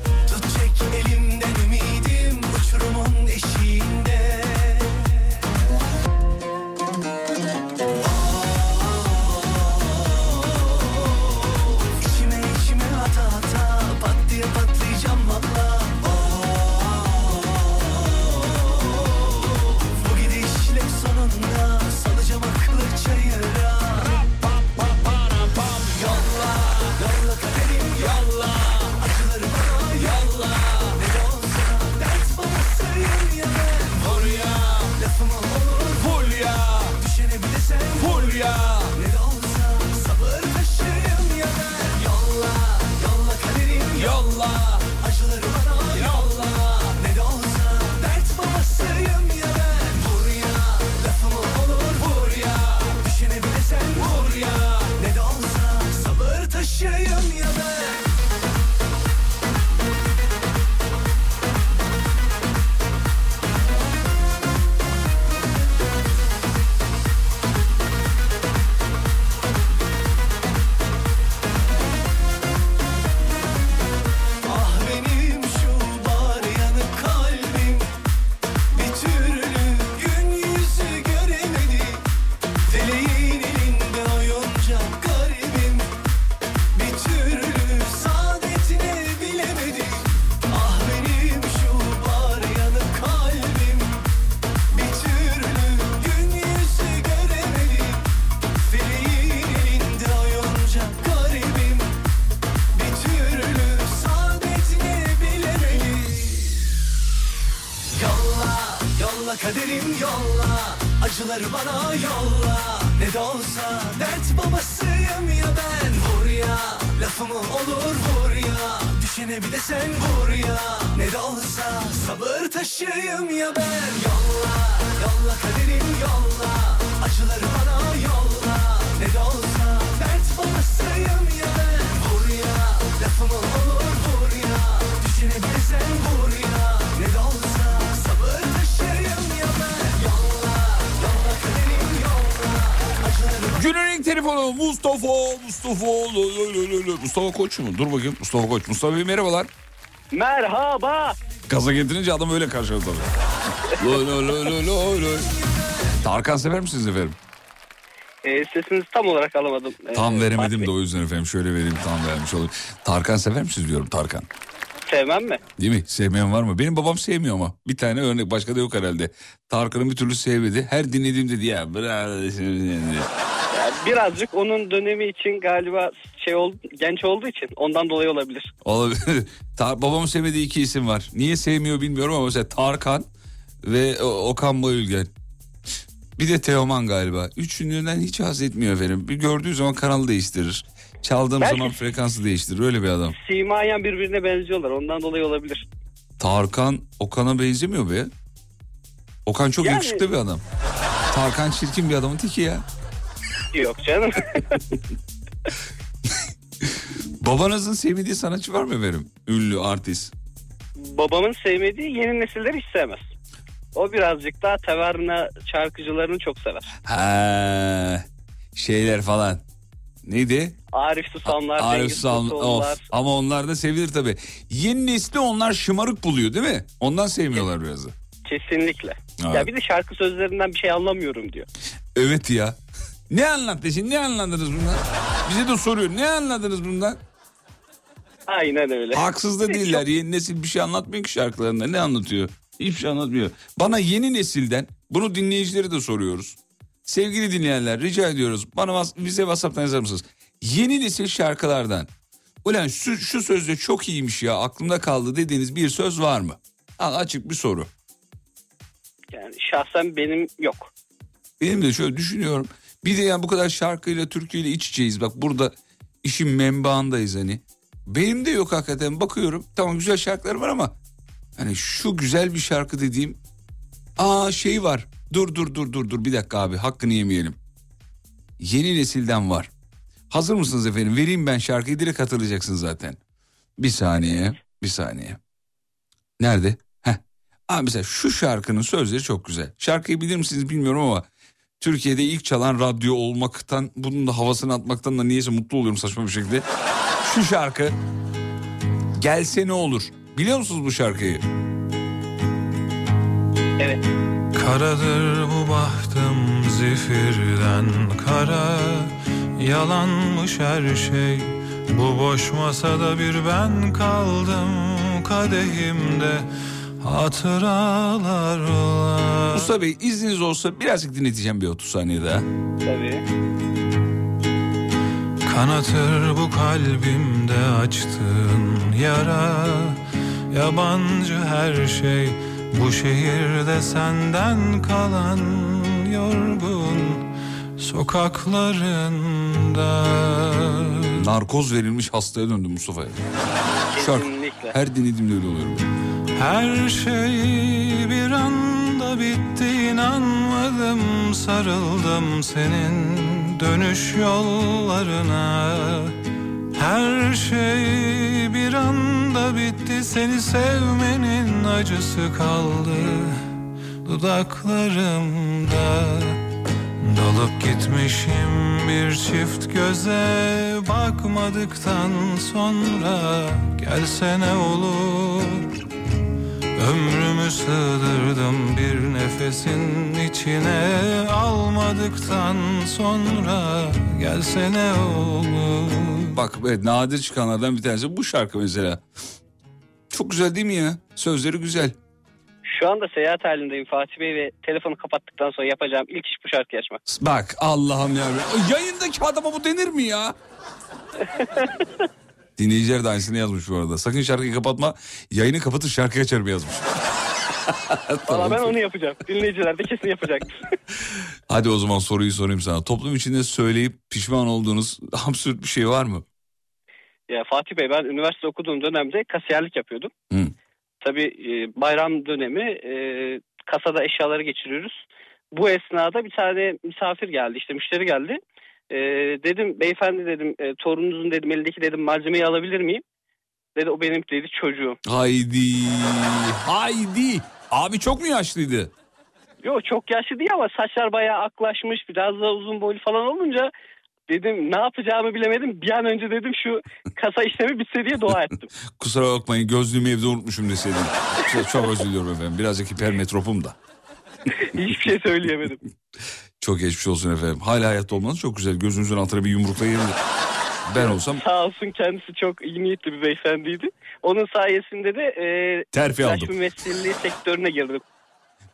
Mustafa Koç mu? Dur bakayım. Mustafa Koç. Mustafa Bey merhabalar. Merhaba. Gaza getirince adam öyle karşıladı. Tarkan sever misiniz efendim? Sesinizi tam olarak alamadım. Tam veremedim de o yüzden efendim, şöyle vereyim, tam vermiş olayım. Tarkan sever misiniz diyorum, Tarkan. Sevmem mi? Değil mi? Sevmeyen var mı? Benim babam sevmiyor ama. Bir tane örnek, başka da yok herhalde. Tarkan'ın bir türlü sevmedi. Her dinlediğimde diye birazcık onun dönemi için galiba genç olduğu için ondan dolayı olabilir. Olabilir. Babamın sevmediği iki isim var. Niye sevmiyor bilmiyorum ama mesela Tarkan ve Okan Bayülgen. Bir de Teoman galiba. Üçünden hiç haz etmiyor efendim. Bir gördüğü zaman kanalı değiştirir. Çaldığım belki zaman frekansı değiştirir. Öyle bir adam. Simayen birbirine benziyorlar. Ondan dolayı olabilir. Tarkan Okan'a benzemiyor be. Okan çok yakışıklı bir adam. Tarkan çirkin bir adamın teki ya. Yok canım. Babanızın sevmediği sanatçı var mı benim? Ünlü artist. Babamın sevmediği yeni nesilleri hiç sevmez. O birazcık daha taverna şarkıcılarını çok sever. Ha, şeyler falan. Neydi? Arif Susamlar, Arif Sağlar. Ama onlar da sevilir tabii. Yeni nesli onlar şımarık buluyor değil mi? Ondan sevmiyorlar biraz da. Kesinlikle. Evet. Ya bir de şarkı sözlerinden bir şey anlamıyorum diyor. Evet ya. Ne anlattı şimdi? Ne anladınız bundan? Bize de soruyor. Ne anladınız bundan? Aynen öyle. Haksız da değiller. Yeni nesil bir şey anlatmıyor ki şarkılarında. Ne anlatıyor? Hiçbir şey anlatmıyor. Bana yeni nesilden, bunu dinleyicileri de soruyoruz. Sevgili dinleyenler, rica ediyoruz. Bize WhatsApp'tan yazar mısınız? Yeni nesil şarkılardan. Ulan şu söz de çok iyiymiş ya, aklımda kaldı dediğiniz bir söz var mı? Açık bir soru. Yani şahsen benim yok. Benim de şöyle düşünüyorum. Bir de yani bu kadar şarkıyla, türküyle iç içeyiz. Bak burada işin menbaındayız hani. Benim de yok hakikaten, bakıyorum. Tamam, güzel şarkılar var ama hani şu güzel bir şarkı dediğim şey var. Dur bir dakika abi, hakkını yemeyelim. Yeni nesilden var. Hazır mısınız efendim? Vereyim ben şarkıyı, direkt hatırlayacaksın zaten. Bir saniye. Nerede? Abi mesela şu şarkının sözleri çok güzel. Şarkıyı bilir misiniz bilmiyorum ama Türkiye'de ilk çalan radyo olmaktan, bunun da havasını atmaktan da niyeyse mutlu oluyorum saçma bir şekilde. Şu şarkı gelse ne olur? Biliyor musunuz bu şarkıyı? Evet. Karadır bu bahtım zifirden kara, yalanmış her şey. Bu boş masada bir ben kaldım, kadehimde hatıralar var. Mustafa Bey, izniniz olsa birazcık dinleteceğim, bir 30 saniye daha. Tabii. Kanatır bu kalbimde açtığın yara, yabancı her şey. Bu şehirde senden kalan yorgun sokaklarında. Narkoz verilmiş hastaya döndüm Mustafa'ya. Kesinlikle. Her dinlediğimde öyle oluyorum. Her şey bir anda bitti, inanmadım, sarıldım senin dönüş yollarına. Her şey bir anda bitti, seni sevmenin acısı kaldı dudaklarımda. Dalıp gitmişim bir çift göze, bakmadıktan sonra gelse ne olur? Ömrümü sığdırdım bir nefesin içine, almadıktan sonra gelse ne olur? Bak evet, nadir çıkanlardan bir tanesi bu şarkı mesela. Çok güzel değil mi ya? Sözleri güzel. Şu anda seyahat halindeyim Fatih Bey ve telefonu kapattıktan sonra yapacağım ilk iş bu şarkıyı açmak. Bak Allah'ım ya. Yayındaki adama bu denir mi ya? Dinleyiciler de aynısını yazmış bu arada. Sakın şarkıyı kapatma. Yayını kapatır şarkıyı açar mı yazmış. Tamam. Ben onu yapacağım. Dinleyiciler de kesin yapacak. Hadi o zaman soruyu sorayım sana. Toplum içinde söyleyip pişman olduğunuz absürt bir şey var mı? Ya Fatih Bey, ben üniversite okuduğum dönemde kasiyerlik yapıyordum. Hı. Tabii bayram dönemi kasada eşyaları geçiriyoruz. Bu esnada bir tane misafir geldi, işte müşteri geldi. Dedim beyefendi, dedim torununuzun, dedim elindeki, dedim malzemeyi alabilir miyim? Dedi o benim, dedi çocuğum. Haydi. Abi çok mu yaşlıydı? Yok, çok yaşlı değil ama saçlar bayağı aklaşmış, biraz daha uzun boylu falan olunca dedim ne yapacağımı bilemedim. Bir an önce dedim şu kasa işlemi bitse diye dua ettim. Kusura bakmayın, gözlüğümü evde unutmuşum deseydim. Çok özür diliyorum efendim, birazcık hipermetropum da. Hiçbir şey söyleyemedim. Çok geçmiş olsun efendim. Hala hayatta olmanız çok güzel. Gözünüzün altına bir yumrukla yerim. Ben olsam... Sağ olsun, kendisi çok iyi niyetli bir beyefendiydi. Onun sayesinde de... terfi aldım. Taş mesleği sektörüne girdim.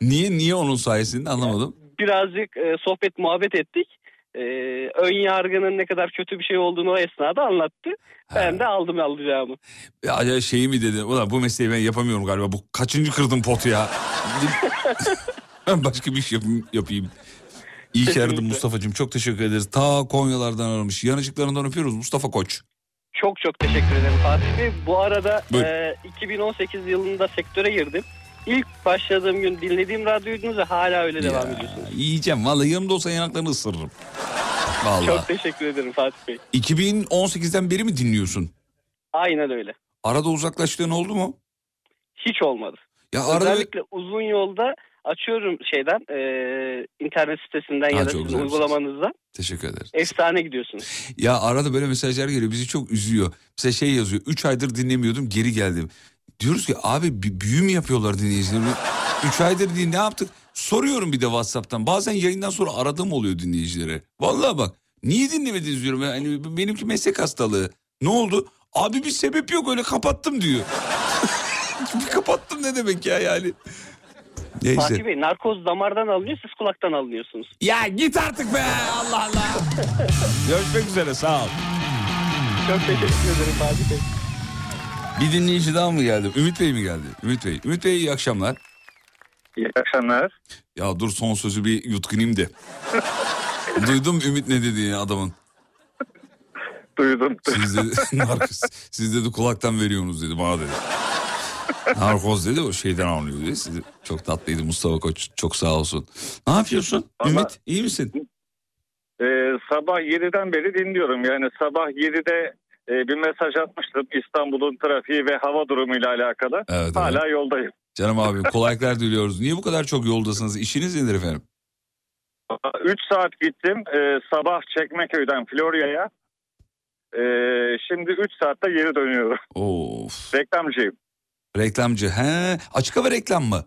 Niye onun sayesinde anlamadım. Birazcık sohbet muhabbet ettik. Ön yargının ne kadar kötü bir şey olduğunu o esnada anlattı. Ben de aldım alacağımı. Ya şeyi mi dedi? Ulan bu mesleği ben yapamıyorum galiba. Bu kaçıncı kırdım potu ya? Ben başka bir şey yapayım. İyi ki aradın Mustafa'cığım. Çok teşekkür ederiz. Ta Konyalardan aramış. Yanıcıklarından öpüyoruz Mustafa Koç. Çok çok teşekkür ederim Fatih Bey. Bu arada 2018 yılında sektöre girdim. İlk başladığım gün dinlediğim radyoydunuz ve hala öyle devam ediyorsunuz. Yiyeceğim. Vallahi yanımda olsa yanaklarını ısırırım. Vallahi. Çok teşekkür ederim Fatih Bey. 2018'den beri mi dinliyorsun? Aynen öyle. Arada uzaklaştığın oldu mu? Hiç olmadı. Ya özellikle uzun yolda açıyorum internet sitesinden ya da sizin uygulamanızdan. Teşekkür ederiz. Efsane gidiyorsunuz. Ya arada böyle mesajlar geliyor, bizi çok üzüyor. Mesela yazıyor, 3 aydır dinlemiyordum, geri geldim. Diyoruz ki abi büyü mü yapıyorlar dinleyiciler? 3 aydır diye ne yaptık? Soruyorum bir de WhatsApp'tan. Bazen yayından sonra aradığım oluyor dinleyicilere. Vallahi bak, niye dinlemediniz diyorum. Yani benimki meslek hastalığı. Ne oldu? Abi bir sebep yok, öyle kapattım diyor. Kapattım ne demek ya yani. Neyse. Fatih Bey, narkoz damardan alınıyor, siz kulaktan alınıyorsunuz. Ya git artık be, Allah Allah. Görüşmek üzere, sağ ol. Çok teşekkür ederim Fatih Bey. Bir dinleyici daha mı geldi? Ümit Bey mi geldi? Ümit Bey iyi akşamlar. İyi akşamlar. Ya dur, son sözü bir yutkunayım de. Duydum Ümit ne dediğini adamın. Duydum. Siz dedi kulaktan veriyorsunuz dedi bana dedi. Narkoz dedi, o şeyden anlıyor dedi. Siz, çok tatlıydı Mustafa Koç, çok sağ olsun. Ne yapıyorsun Ümit? Ama, iyi misin? Sabah 7'den beri dinliyorum. Yani sabah 7'de bir mesaj atmıştım İstanbul'un trafiği ve hava durumuyla alakalı. Evet, hala evet. Yoldayım. Canım abim, kolaylıklar diliyoruz. Niye bu kadar çok yoldasınız? İşiniz nedir efendim? 3 saat gittim. Sabah Çekmeköy'den Florya'ya. Şimdi 3 saatte geri dönüyorum. Of. Reklamcıyım. Reklamcı. He. Açık hava reklam mı?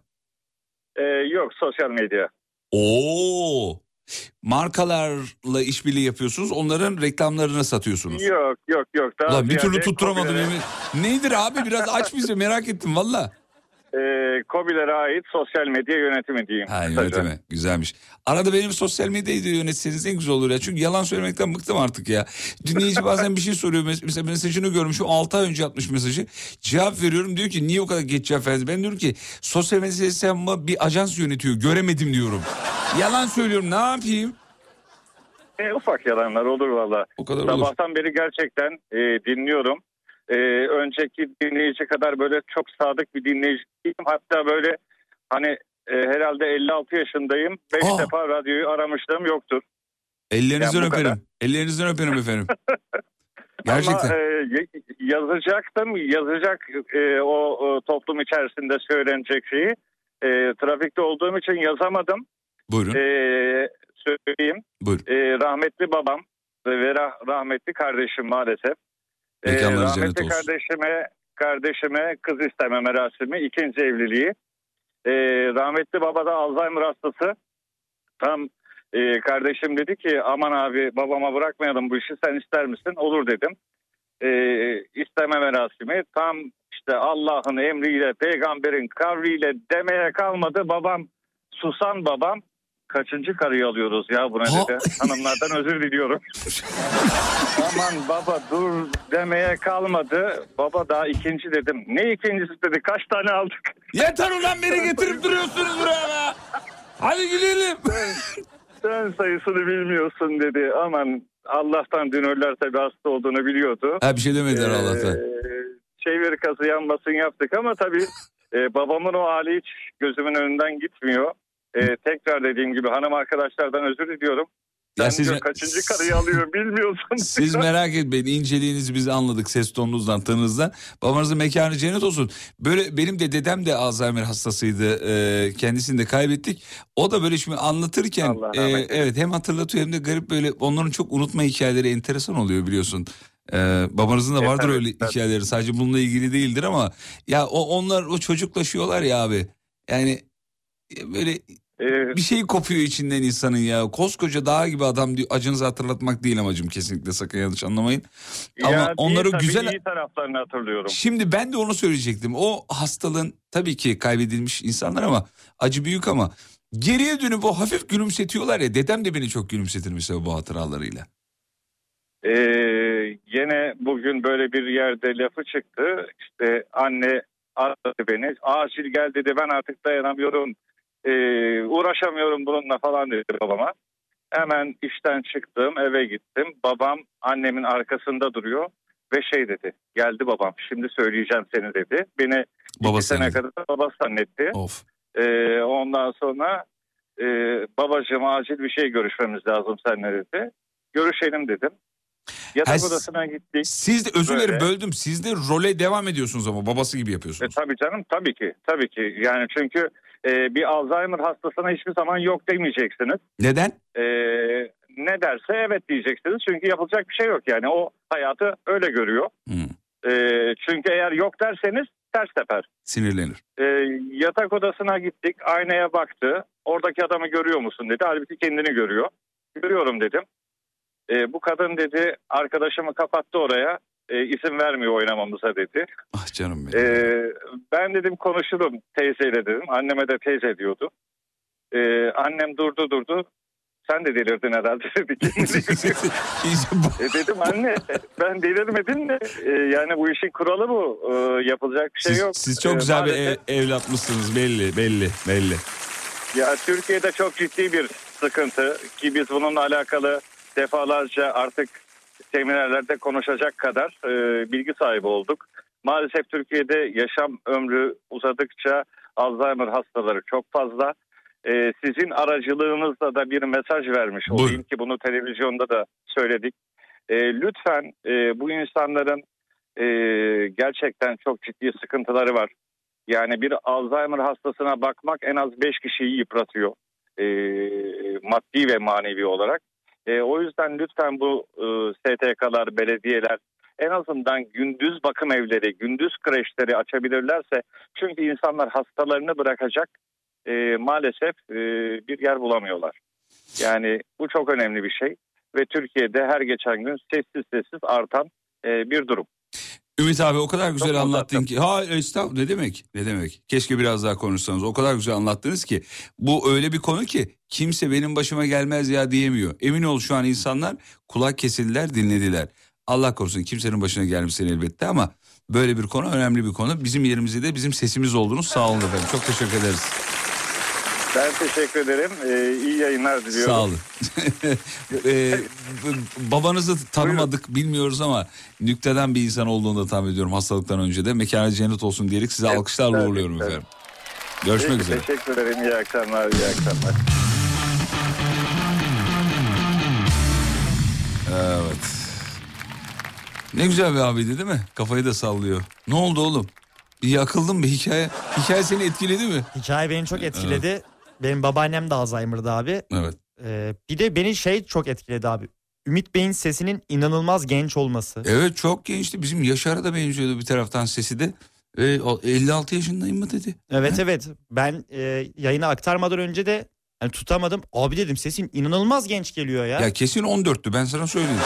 Yok, sosyal medya. Oo. Markalarla işbirliği yapıyorsunuz. Onların reklamlarını satıyorsunuz. Yok. Ulan bir türlü tutturamadın. Nedir abi, biraz aç bize, merak ettim valla. KOBİ'lere ait sosyal medya yönetimi diyeyim. Ha, yönetimi. Güzelmiş. Arada benim sosyal medyayı da yönetseniz en güzel olur ya. Çünkü yalan söylemekten bıktım artık ya. Dinleyici bazen bir şey soruyor. Mesela mesajını görmüşüm. 6 ay önce atmış mesajı. Cevap veriyorum. Diyor ki niye o kadar geç cevap verdiniz? Ben diyorum ki sosyal medyayı bir ajans yönetiyor. Göremedim diyorum. Yalan söylüyorum. Ne yapayım? Ufak yalanlar olur valla. Sabahtan beri gerçekten dinliyorum. Önceki dinleyici kadar böyle çok sadık bir dinleyici değilim. Hatta böyle herhalde 56 yaşındayım. 5 defa radyoyu aramışlığım yoktur. Ellerinizden öperim. Kadar. Ellerinizden öperim efendim. Gerçekten. Ama yazacak o toplum içerisinde söylenecek şeyi. Trafikte olduğum için yazamadım. Buyurun. Söyleyeyim. Buyurun. Rahmetli babam ve rahmetli kardeşim maalesef. Rahmetli kardeşime kız isteme merasimi, ikinci evliliği. Rahmetli baba da Alzheimer hastası. Tam kardeşim dedi ki aman abi, babama bırakmayalım bu işi, sen ister misin? Olur dedim. İsteme merasimi tam işte Allah'ın emriyle, peygamberin kavliyle demeye kalmadı. Babam, susan babam, kaçıncı karıyı alıyoruz ya buna dedi. Hanımlardan özür diliyorum. Aman baba dur demeye kalmadı. Baba daha ikinci dedim. Ne ikincisi dedi, kaç tane aldık. Yeter ulan, beni getirip duruyorsunuz buraya be. Hadi gidelim. Sen sayısını bilmiyorsun dedi. Aman Allah'tan dünürler tabii hasta olduğunu biliyordu. Ha, bir şey demediler Allah'tan. Çevir kazı yanmasın yaptık ama tabii babamın o hali hiç gözümün önünden gitmiyor. Tekrar dediğim gibi hanım arkadaşlardan özür diliyorum. Ya siz diyor, kaçıncı karıyı alıyor bilmiyorsun. Siz merak etmeyin, inceliğinizi biz anladık ses tonunuzdan, tanınızdan. Babanızın mekanı cennet olsun. Böyle benim de dedem de Alzheimer hastasıydı. Kendisini de kaybettik. O da böyle şimdi anlatırken evet hem hatırlatıyor hem de garip böyle onların çok unutma hikayeleri enteresan oluyor biliyorsun. Babanızın da vardır öyle hikayeleri. Sadece bununla ilgili değildir ama ya onlar çocuklaşıyorlar ya abi. Yani böyle Bir şey kopuyor içinden insanın ya. Koskoca dağ gibi adam diyor. Acınızı hatırlatmak değil amacım kesinlikle, sakın yanlış anlamayın. Ama ya onları tabii, güzel iyi taraflarını hatırlıyorum. Şimdi ben de onu söyleyecektim. O hastalığın tabii ki kaybedilmiş insanlar ama acı büyük, ama geriye dönüp o hafif gülümsetiyorlar ya. Dedem de beni çok gülümsetir mesela bu hatıralarıyla. Yine bugün böyle bir yerde lafı çıktı. İşte anne aradı beni. Acil gel dedi, ben artık dayanamıyorum. Uğraşamıyorum bununla falan dedi babama. Hemen işten çıktım, eve gittim. Babam annemin arkasında duruyor ve şey dedi. Geldi babam, şimdi söyleyeceğim seni dedi. Beni iki sene kadar baba zannetti. Ondan sonra babacığım acil bir şey görüşmemiz lazım seninle dedi. Görüşelim dedim. Yatak odasına gittik. Siz de, özür dilerim böldüm, siz de role devam ediyorsunuz ama babası gibi yapıyorsunuz. Tabii canım, tabii ki. Tabii ki. Yani çünkü bir Alzheimer hastasına hiçbir zaman yok demeyeceksiniz. Neden? Ne derse evet diyeceksiniz. Çünkü yapılacak bir şey yok yani. O hayatı öyle görüyor. Çünkü eğer yok derseniz ters teper. Sinirlenir. Yatak odasına gittik. Aynaya baktı. Oradaki adamı görüyor musun dedi. Halbuki kendini görüyor. Görüyorum dedim. Bu kadın dedi arkadaşımı kapattı oraya. İsim vermiyor oynamamıza dedi. Ah canım benim. Ben dedim konuşurum teyzeyle dedim. Anneme de teyze diyordu. Annem durdu. Sen de delirdin herhalde dedi. Dedim anne ben delirmedim mi? Yani bu işin kuralı bu. Yapılacak bir şey yok. Siz çok güzel bir evlatmışsınız belli. Ya Türkiye'de çok ciddi bir sıkıntı ki biz bununla alakalı defalarca artık seminerlerde konuşacak kadar bilgi sahibi olduk. Maalesef Türkiye'de yaşam ömrü uzadıkça Alzheimer hastaları çok fazla. Sizin aracılığınızla da bir mesaj vermiş olayım ki bunu televizyonda da söyledik. Lütfen bu insanların gerçekten çok ciddi sıkıntıları var. Yani bir Alzheimer hastasına bakmak en az 5 kişiyi yıpratıyor maddi ve manevi olarak. O yüzden lütfen bu STK'lar, belediyeler en azından gündüz bakım evleri, gündüz kreşleri açabilirlerse, çünkü insanlar hastalarını bırakacak maalesef bir yer bulamıyorlar. Yani bu çok önemli bir şey ve Türkiye'de her geçen gün sessiz artan bir durum. Ümit abi o kadar güzel anlattın ki. Ne demek? Ne demek? Keşke biraz daha konuşsanız. O kadar güzel anlattınız ki. Bu öyle bir konu ki kimse benim başıma gelmez ya diyemiyor. Emin ol şu an insanlar kulak kesildiler, dinlediler. Allah korusun kimsenin başına gelmesin elbette ama böyle bir konu önemli bir konu. Bizim yerimizde de bizim sesimiz olduğunuz sağ olun efendim. Çok teşekkür ederiz. Ben teşekkür ederim. İyi yayınlar diliyorum. Sağ olun. Babanızı tanımadık, bilmiyoruz ama nükteden bir insan olduğunu da tahmin ediyorum hastalıktan önce de. Mekanı cennet olsun diyerek size alkışlarla uğurluyorum efendim. Görüşmek üzere. Teşekkür ederim. İyi akşamlar. İyi akşamlar. Evet. Ne güzel bir abiydi değil mi? Kafayı da sallıyor. Ne oldu oğlum? Yakıldım bir hikaye. Hikaye seni etkiledi mi? Hikaye beni çok etkiledi. Evet. Benim babaannem de Alzheimer'dı abi. Evet. Bir de beni çok etkiledi abi. Ümit Bey'in sesinin inanılmaz genç olması. Evet çok gençti. Bizim Yaşar'a da benziyordu bir taraftan sesi de. 56 yaşındayım mı dedi. Evet evet. Ben yayına aktarmadan önce de yani tutamadım. Abi dedim sesin inanılmaz genç geliyor ya. Ya kesin 14'tü ben sana söyleyeyim.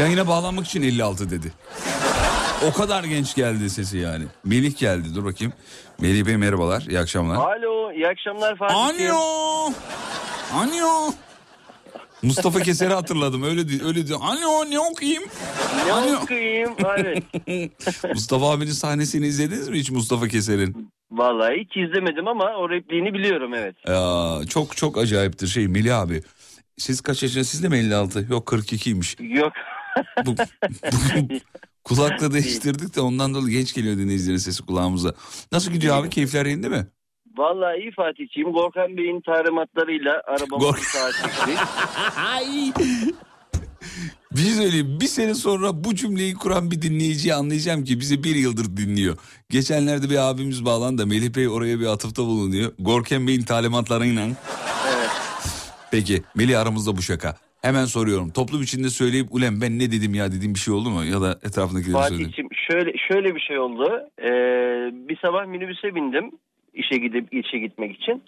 Yayına bağlanmak için 56 dedi. O kadar genç geldi sesi yani. Melih geldi, dur bakayım. Melih Bey merhabalar, iyi akşamlar. Alo, iyi akşamlar Fatih. Alo. Mustafa Keser'i hatırladım, öyle diyor. Alo, ne okuyayım? Evet. Mustafa abinin sahnesini izlediniz mi hiç Mustafa Keser'in? Vallahi hiç izlemedim ama o repliğini biliyorum evet. Çok çok acayiptir Melih abi. Siz kaç yaşında, siz de mi 56? Yok 42'ymiş. Yok. Kulakla değiştirdik de ondan dolayı genç geliyor dinleyicilerin sesi kulağımıza. Nasıl gidiyor abi? Keyifler yerinde mi? Vallahi iyi Fatih'ciğim. Gorkan Bey'in tarimatlarıyla arabamızı saatleştik. Bir söyleyeyim. Bir sene sonra bu cümleyi kuran bir dinleyiciyi anlayacağım ki bizi bir yıldır dinliyor. Geçenlerde bir abimiz bağlandı da Melih Bey oraya bir atıfta bulunuyor. Gorkan Bey'in talimatlarıyla. Evet. Peki Melih aramızda bu şaka. Hemen soruyorum. Toplum içinde söyleyip ulan ben ne dedim ya dediğim bir şey oldu mu? Ya da etrafındakileri söyledim. Fatih'ciğim şöyle bir şey oldu. Bir sabah minibüse bindim. İşe gitmek için.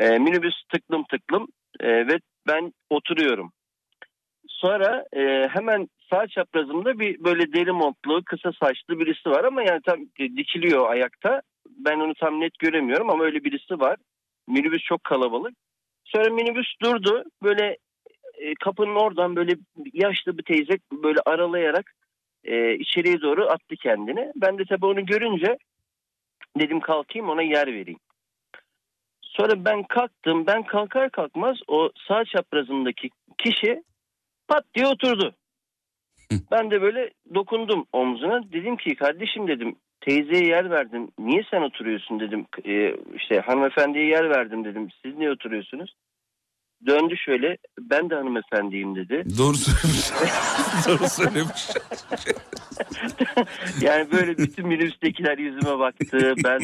Minibüs tıklım tıklım ve ben oturuyorum. Sonra hemen sağ çaprazımda bir böyle deri montlu, kısa saçlı birisi var ama yani tam dikiliyor ayakta. Ben onu tam net göremiyorum ama öyle birisi var. Minibüs çok kalabalık. Sonra minibüs durdu. Böyle kapının oradan böyle yaşlı bir teyze böyle aralayarak içeriye doğru attı kendini. Ben de tabii onu görünce dedim kalkayım, ona yer vereyim. Sonra ben kalktım. Ben kalkar kalkmaz o sağ çaprazındaki kişi pat diye oturdu. Ben de böyle dokundum omzuna. Dedim ki kardeşim dedim, teyzeye yer verdim. Niye sen oturuyorsun dedim. İşte hanımefendiye yer verdim dedim. Siz niye oturuyorsunuz? Döndü şöyle, ben de hanımefendiyim dedi. Doğru söylemiş. Doğru söylemiş. Yani böyle bütün minibüstekiler yüzüme baktı. Ben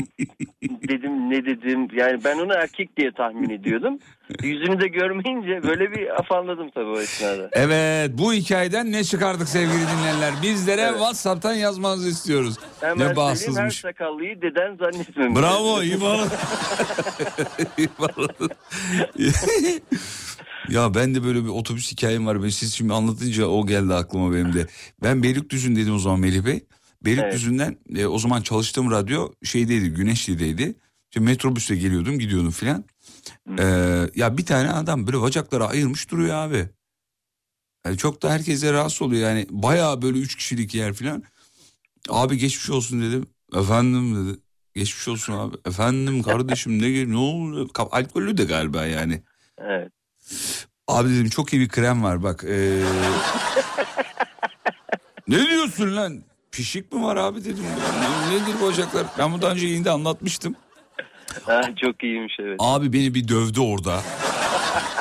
dedim ne dedim. Yani ben onu erkek diye tahmin ediyordum. Yüzünü de görmeyince böyle bir afanladım tabii o esnada. Evet, bu hikayeden ne çıkardık sevgili dinleyenler? Bizlere evet, WhatsApp'tan yazmanızı istiyoruz. Hemen ne bahtsızmış. Her sakallıyı deden zannetmemiş. Bravo, iyi bağladın. İyi bağladın. Ya ben de böyle bir otobüs hikayem var. Siz şimdi anlatınca o geldi aklıma benim de. Ben Beylikdüzü'ndeydim o zaman Melih Bey. Beylikdüzü'nden evet, o zaman çalıştığım radyo şeydeydi, Güneşli'deydi. Şimdi metrobüste geliyordum, gidiyordum filan. Ya bir tane adam böyle bacakları ayırmış duruyor abi. Yani çok da herkese rahatsız oluyor yani. Bayağı böyle 3 kişilik yer filan. Abi geçmiş olsun dedim. Efendim dedi. Geçmiş olsun abi. Efendim kardeşim ne oldu? Alkollü de galiba yani. Evet. Abi dedim çok iyi bir krem var bak. Ne diyorsun lan? Pişik mi var abi dedim. Nedir bu bacaklar? Ben bunu daha önce yayında anlatmıştım. Ha, çok iyiymiş evet. Abi beni bir dövdü orada.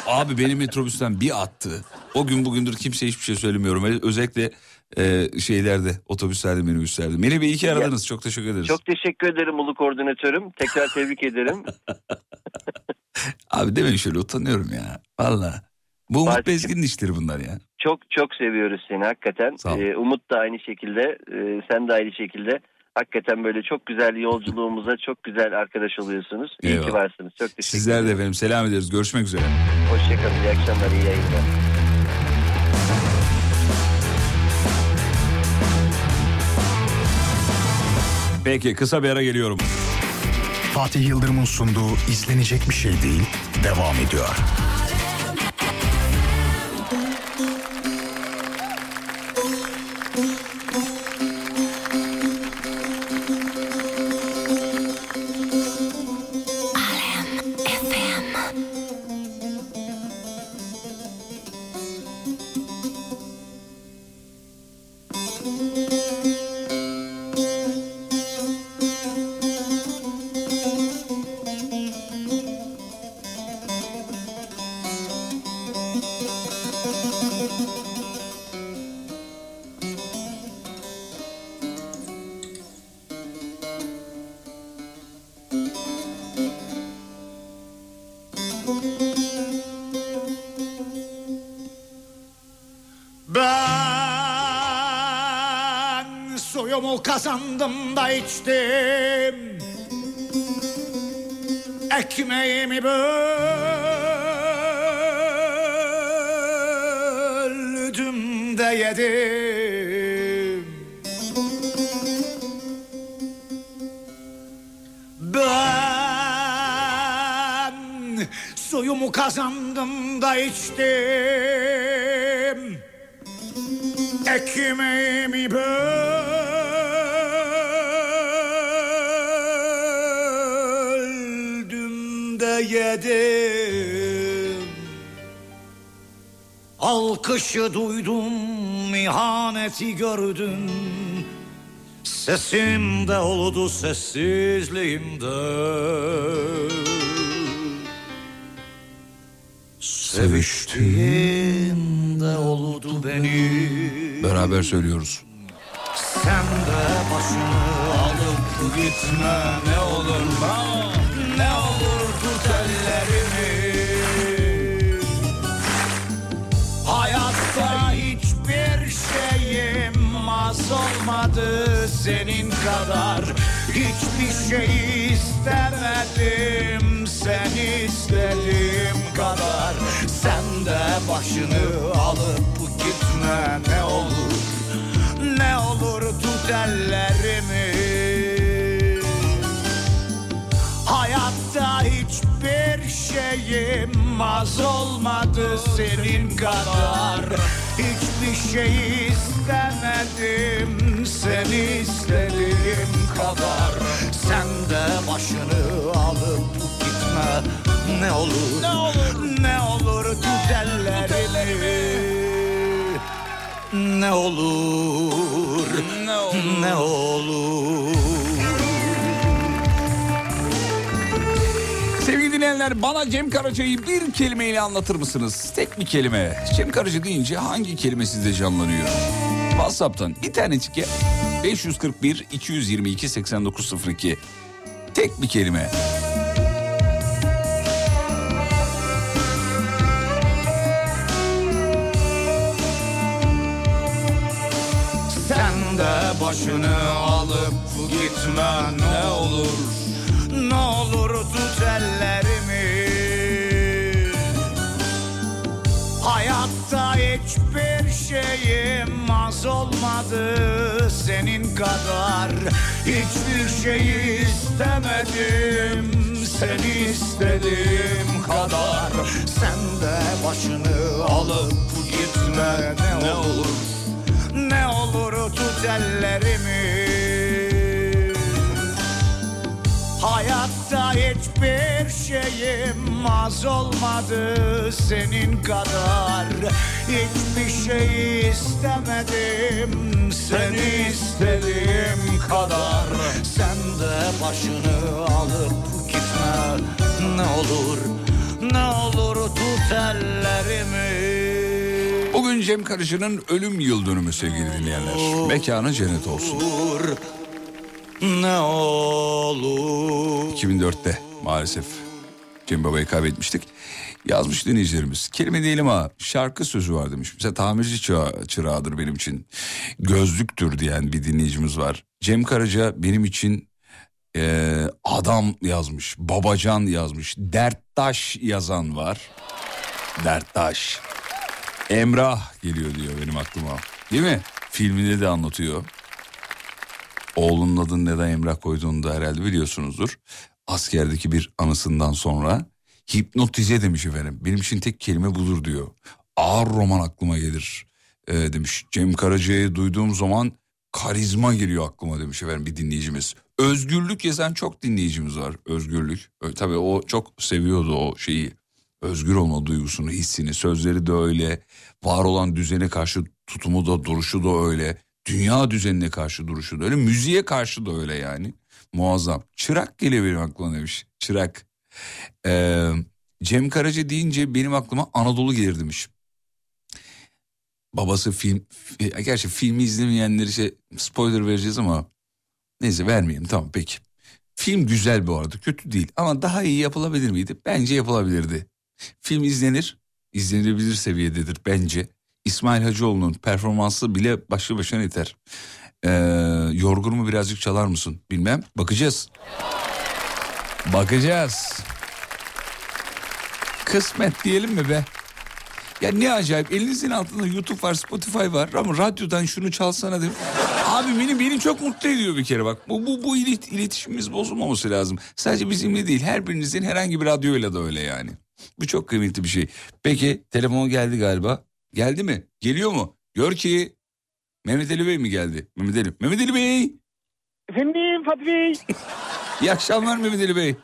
Abi beni metrobüsten bir attı. O gün bugündür kimseye hiçbir şey söylemiyorum. Özellikle şeylerde, otobüslerde, minibüslerde. Melih Bey iyi ki aradınız. Çok teşekkür ederiz. Çok teşekkür ederim ulu koordinatörüm. Tekrar tebrik ederim. Abi demeyin şöyle, utanıyorum ya. Valla. Bu Umut Bezgin'in işleri bunlar ya. Çok çok seviyoruz seni hakikaten. Umut da aynı şekilde. Sen de aynı şekilde. Hakikaten böyle çok güzel yolculuğumuza çok güzel arkadaş oluyorsunuz. İyi ki varsınız. Çok teşekkür ederim. Sizler de efendim. Selam ederiz. Görüşmek üzere. Hoşçakalın. İyi akşamlar. İyi yayınlar. Peki kısa bir ara geliyorum. Fatih Yıldırım'ın sunduğu izlenecek bir şey değil devam ediyor. Ben suyumu kazandım da içtim, ekmeğimi böldüm de yedim. Ben suyumu kazandım da içtim, ekmeğimi böldüm de yedim. Alkışı duydum, ihaneti gördüm, sesimde oldu sessizliğimde. Seviştiğimde oldu benim. Beraber söylüyoruz. Sen de başını alıp gitme ne olur bana, ne olur tut ellerimi. Hayatta hiçbir şeyim az olmadı senin kadar, hiçbir şey istemedim. sen istediğim kadar. Sen de başını alıp gitme ne olur. Ne olur tut ellerimi. Hayatta hiçbir şeyim az olmadı senin kadar. Hiçbir şey istemedim seni istediğim kadar. Sen de başını alıp gitme ne olur. Ne olur, ne olur tut ellerimi. Ne olur, ne olur, ne olur. Sevgili dinleyenler, bana Cem Karaca'yı bir kelimeyle anlatır mısınız? Tek bir kelime. Cem Karaca deyince hangi kelime sizde canlanıyor? WhatsApp'tan bir tanecik ya. 541-222-8902. Tek bir kelime. Başını alıp gitme ne olur. Ne olur tut ellerimi. Hayatta hiçbir şeyim az olmadı senin kadar. Hiçbir şey istemedim seni istediğim kadar. Sen de başını alıp gitme ne olur. Ne olur tut ellerimi. Hayatta hiçbir şeyim az olmadı senin kadar. Hiçbir şey istemedim seni istediğim kadar. Sen de başını alıp gitme ne olur. Ne olur tut ellerimi. Bugün Cem Karaca'nın ölüm yıl dönümü sevgili dinleyenler. Mekanı cennet olsun. Ne olur. 2004'te maalesef Cem Baba'yı kaybetmiştik. Yazmış dinleyicilerimiz. Kelime değilim ha, şarkı sözü var demiş. Mesela tamirci çırağıdır benim için. Gözlüktür diyen bir dinleyicimiz var. Cem Karaca benim için adam yazmış. Babacan yazmış. Derttaş yazan var. Derttaş. Emrah geliyor diyor benim aklıma. Değil mi? Filminde de anlatıyor. Oğlunun adını neden Emrah koyduğunu da herhalde biliyorsunuzdur. Askerdeki bir anısından sonra hipnotize demiş efendim. Benim için tek kelime budur diyor. Ağır roman aklıma gelir demiş. Cem Karaca'yı duyduğum zaman karizma geliyor aklıma demiş efendim bir dinleyicimiz. Özgürlük yazan çok dinleyicimiz var. Özgürlük. Tabii o çok seviyordu o şeyi. Özgür olma duygusunu, hissini, sözleri de öyle, var olan düzene karşı tutumu da, duruşu da öyle, dünya düzenine karşı duruşu da öyle, müziğe karşı da öyle yani. Muazzam. Çırak geliyor benim aklıma demiş. Çırak. Cem Karaca deyince benim aklıma Anadolu gelir demiş. Babası film, gerçi filmi izlemeyenleri şey spoiler vereceğiz ama neyse vermeyeyim, tamam peki. Film güzel bu arada, kötü değil ama daha iyi yapılabilir miydi? Bence yapılabilirdi. Film izlenebilir seviyededir bence. İsmail Hacıoğlu'nun performansı bile başlı başına yeter. Yorgun mu birazcık çalar mısın? Bilmem. Bakacağız. Bakacağız. Kısmet diyelim mi be? Ya ne acayip, elinizin altında YouTube var, Spotify var ama radyodan şunu çalsana dedim. Abi beni çok mutlu ediyor bir kere bak. Bu iletişimimiz bozulmaması lazım. Sadece bizimle değil, her birinizin herhangi bir radyoyla da öyle yani. Bu çok kıymetli bir şey. Peki telefon geldi galiba. Geldi mi? Geliyor mu? Gör ki Mehmet Ali Bey mi geldi? Mehmet Ali Bey. Efendim Fatih Bey. İyi akşamlar Mehmet Ali Bey.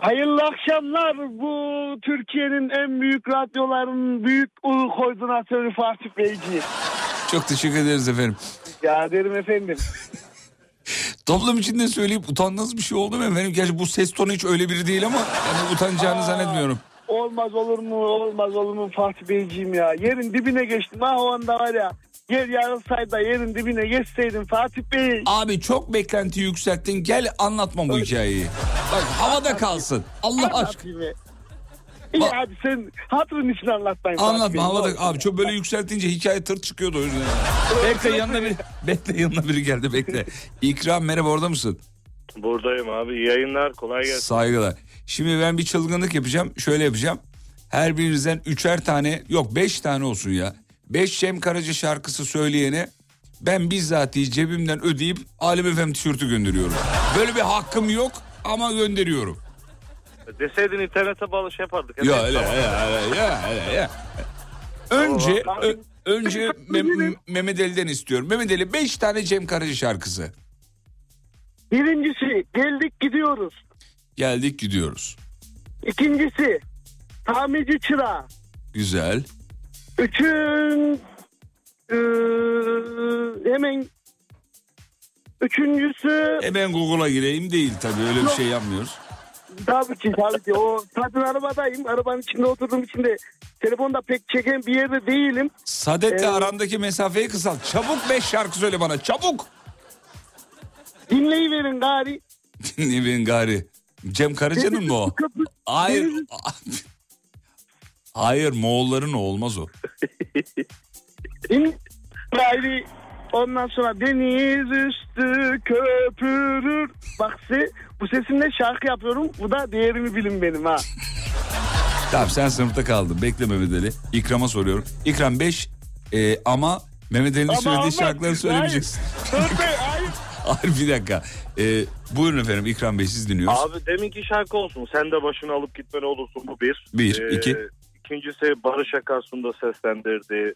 Hayırlı akşamlar. Bu Türkiye'nin en büyük radyolarının büyük ulu koordinatörü Fatih Beyci. Çok teşekkür ederiz efendim. Ya derim efendim. Toplum içinde söyleyip utandığınız bir şey oldu mu efendim? Gerçi bu ses tonu hiç öyle biri değil ama yani utanacağını zannetmiyorum. Olmaz olur mu? Olmaz olur mu Fatih Beyciğim ya? Yerin dibine geçtim. Ha o anda var ya. Yer yarılsaydı yerin dibine geçseydim Fatih Bey. Abi çok beklenti yükselttin. Gel anlatma bu hikayeyi. Bak havada kalsın. Allah aşkına. İyi hadi sen hatırın için anlatmayın. Anlatma havada. Abi çok böyle yükseltince hikaye tırt çıkıyordu o yüzden. Bekle yanına biri geldi bekle. İkram merhaba orada mısın? Buradayım abi. İyi yayınlar. Kolay gelsin. Saygılar. Şimdi ben bir çılgınlık yapacağım. Şöyle yapacağım. Her birinizden 3'er tane, yok 5 tane olsun ya. 5 Cem Karaca şarkısı söyleyene ben bizzatihi cebimden ödeyip Alem Efendi tişörtü gönderiyorum. Böyle bir hakkım yok ama gönderiyorum. Deseydin internete bağlı şey yapardık. Ya öyle ya. Önce Mehmet Ali'den istiyorum. Mehmet Ali 5 tane Cem Karaca şarkısı. Birincisi Geldik Gidiyoruz. Geldik Gidiyoruz. İkincisi Tamirci Çırağı. Güzel. Üçüncüsü... Hemen Google'a gireyim değil tabii, öyle bir şey yapmıyoruz. Tabii ki. O zaten arabadayım. Arabanın içinde oturduğum için de telefonda pek çeken bir yerde değilim. Sadet'le arandaki mesafeyi kısalt. Çabuk 5 şarkı söyle bana, çabuk. Dinleyiverin gari. Dinleyiverin gari. Cem Karaca'nın mı o? Hayır. Hayır, Moğolların o, olmaz o. Gari. Ondan sonra deniz üstü köpürür. Bak bu sesimle şarkı yapıyorum. Bu da değerimi bilin benim ha. Tamam, sen sınıfta kaldın. Bekle Mehmet Ali. İkram'a soruyorum. İkram 5 ama Mehmet Ali'nin söylediği şarkıları söylemeyeceksin. Hayır. Hayır, bir dakika. Buyurun efendim, İkram Bey, siz dinliyoruz. Abi deminki şarkı olsun. Sen de başını alıp gitme ne olursun, bu bir. İki. İkincisi Barış Akarsu'nun da seslendirdiği...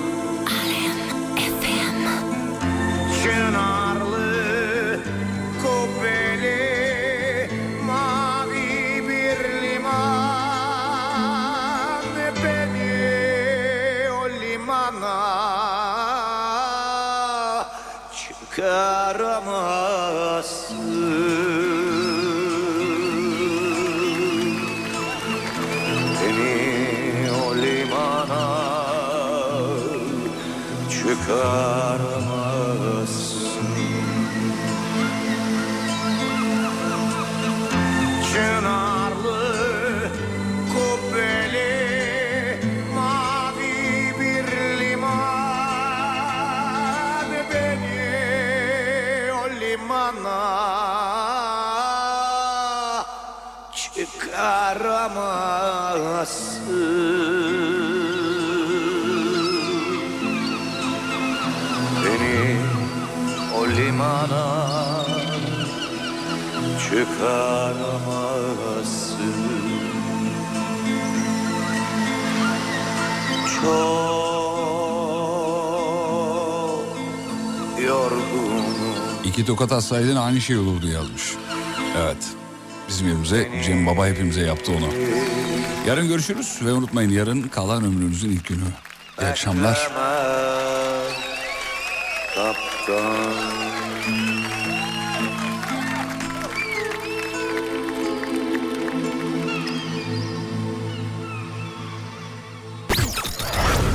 Alem Efendi. Çınarlı kubbeli çıkaramazsın beni o limana, çıkaramazsın. Çınarlı kubbeli mavi bir liman beni o limana çıkaramazsın beni o limana, çıkaramazsın. Çok yorgunum. İki tokat atsaydın aynı şey olurdu yazmış. Evet. Bizim evimize Cem Baba hepimize yaptı onu. Yarın görüşürüz ve unutmayın, yarın kalan ömrünüzün ilk günü. İyi akşamlar.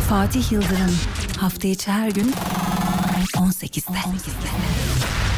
Fatih Yıldırım hafta içi her gün 18'de.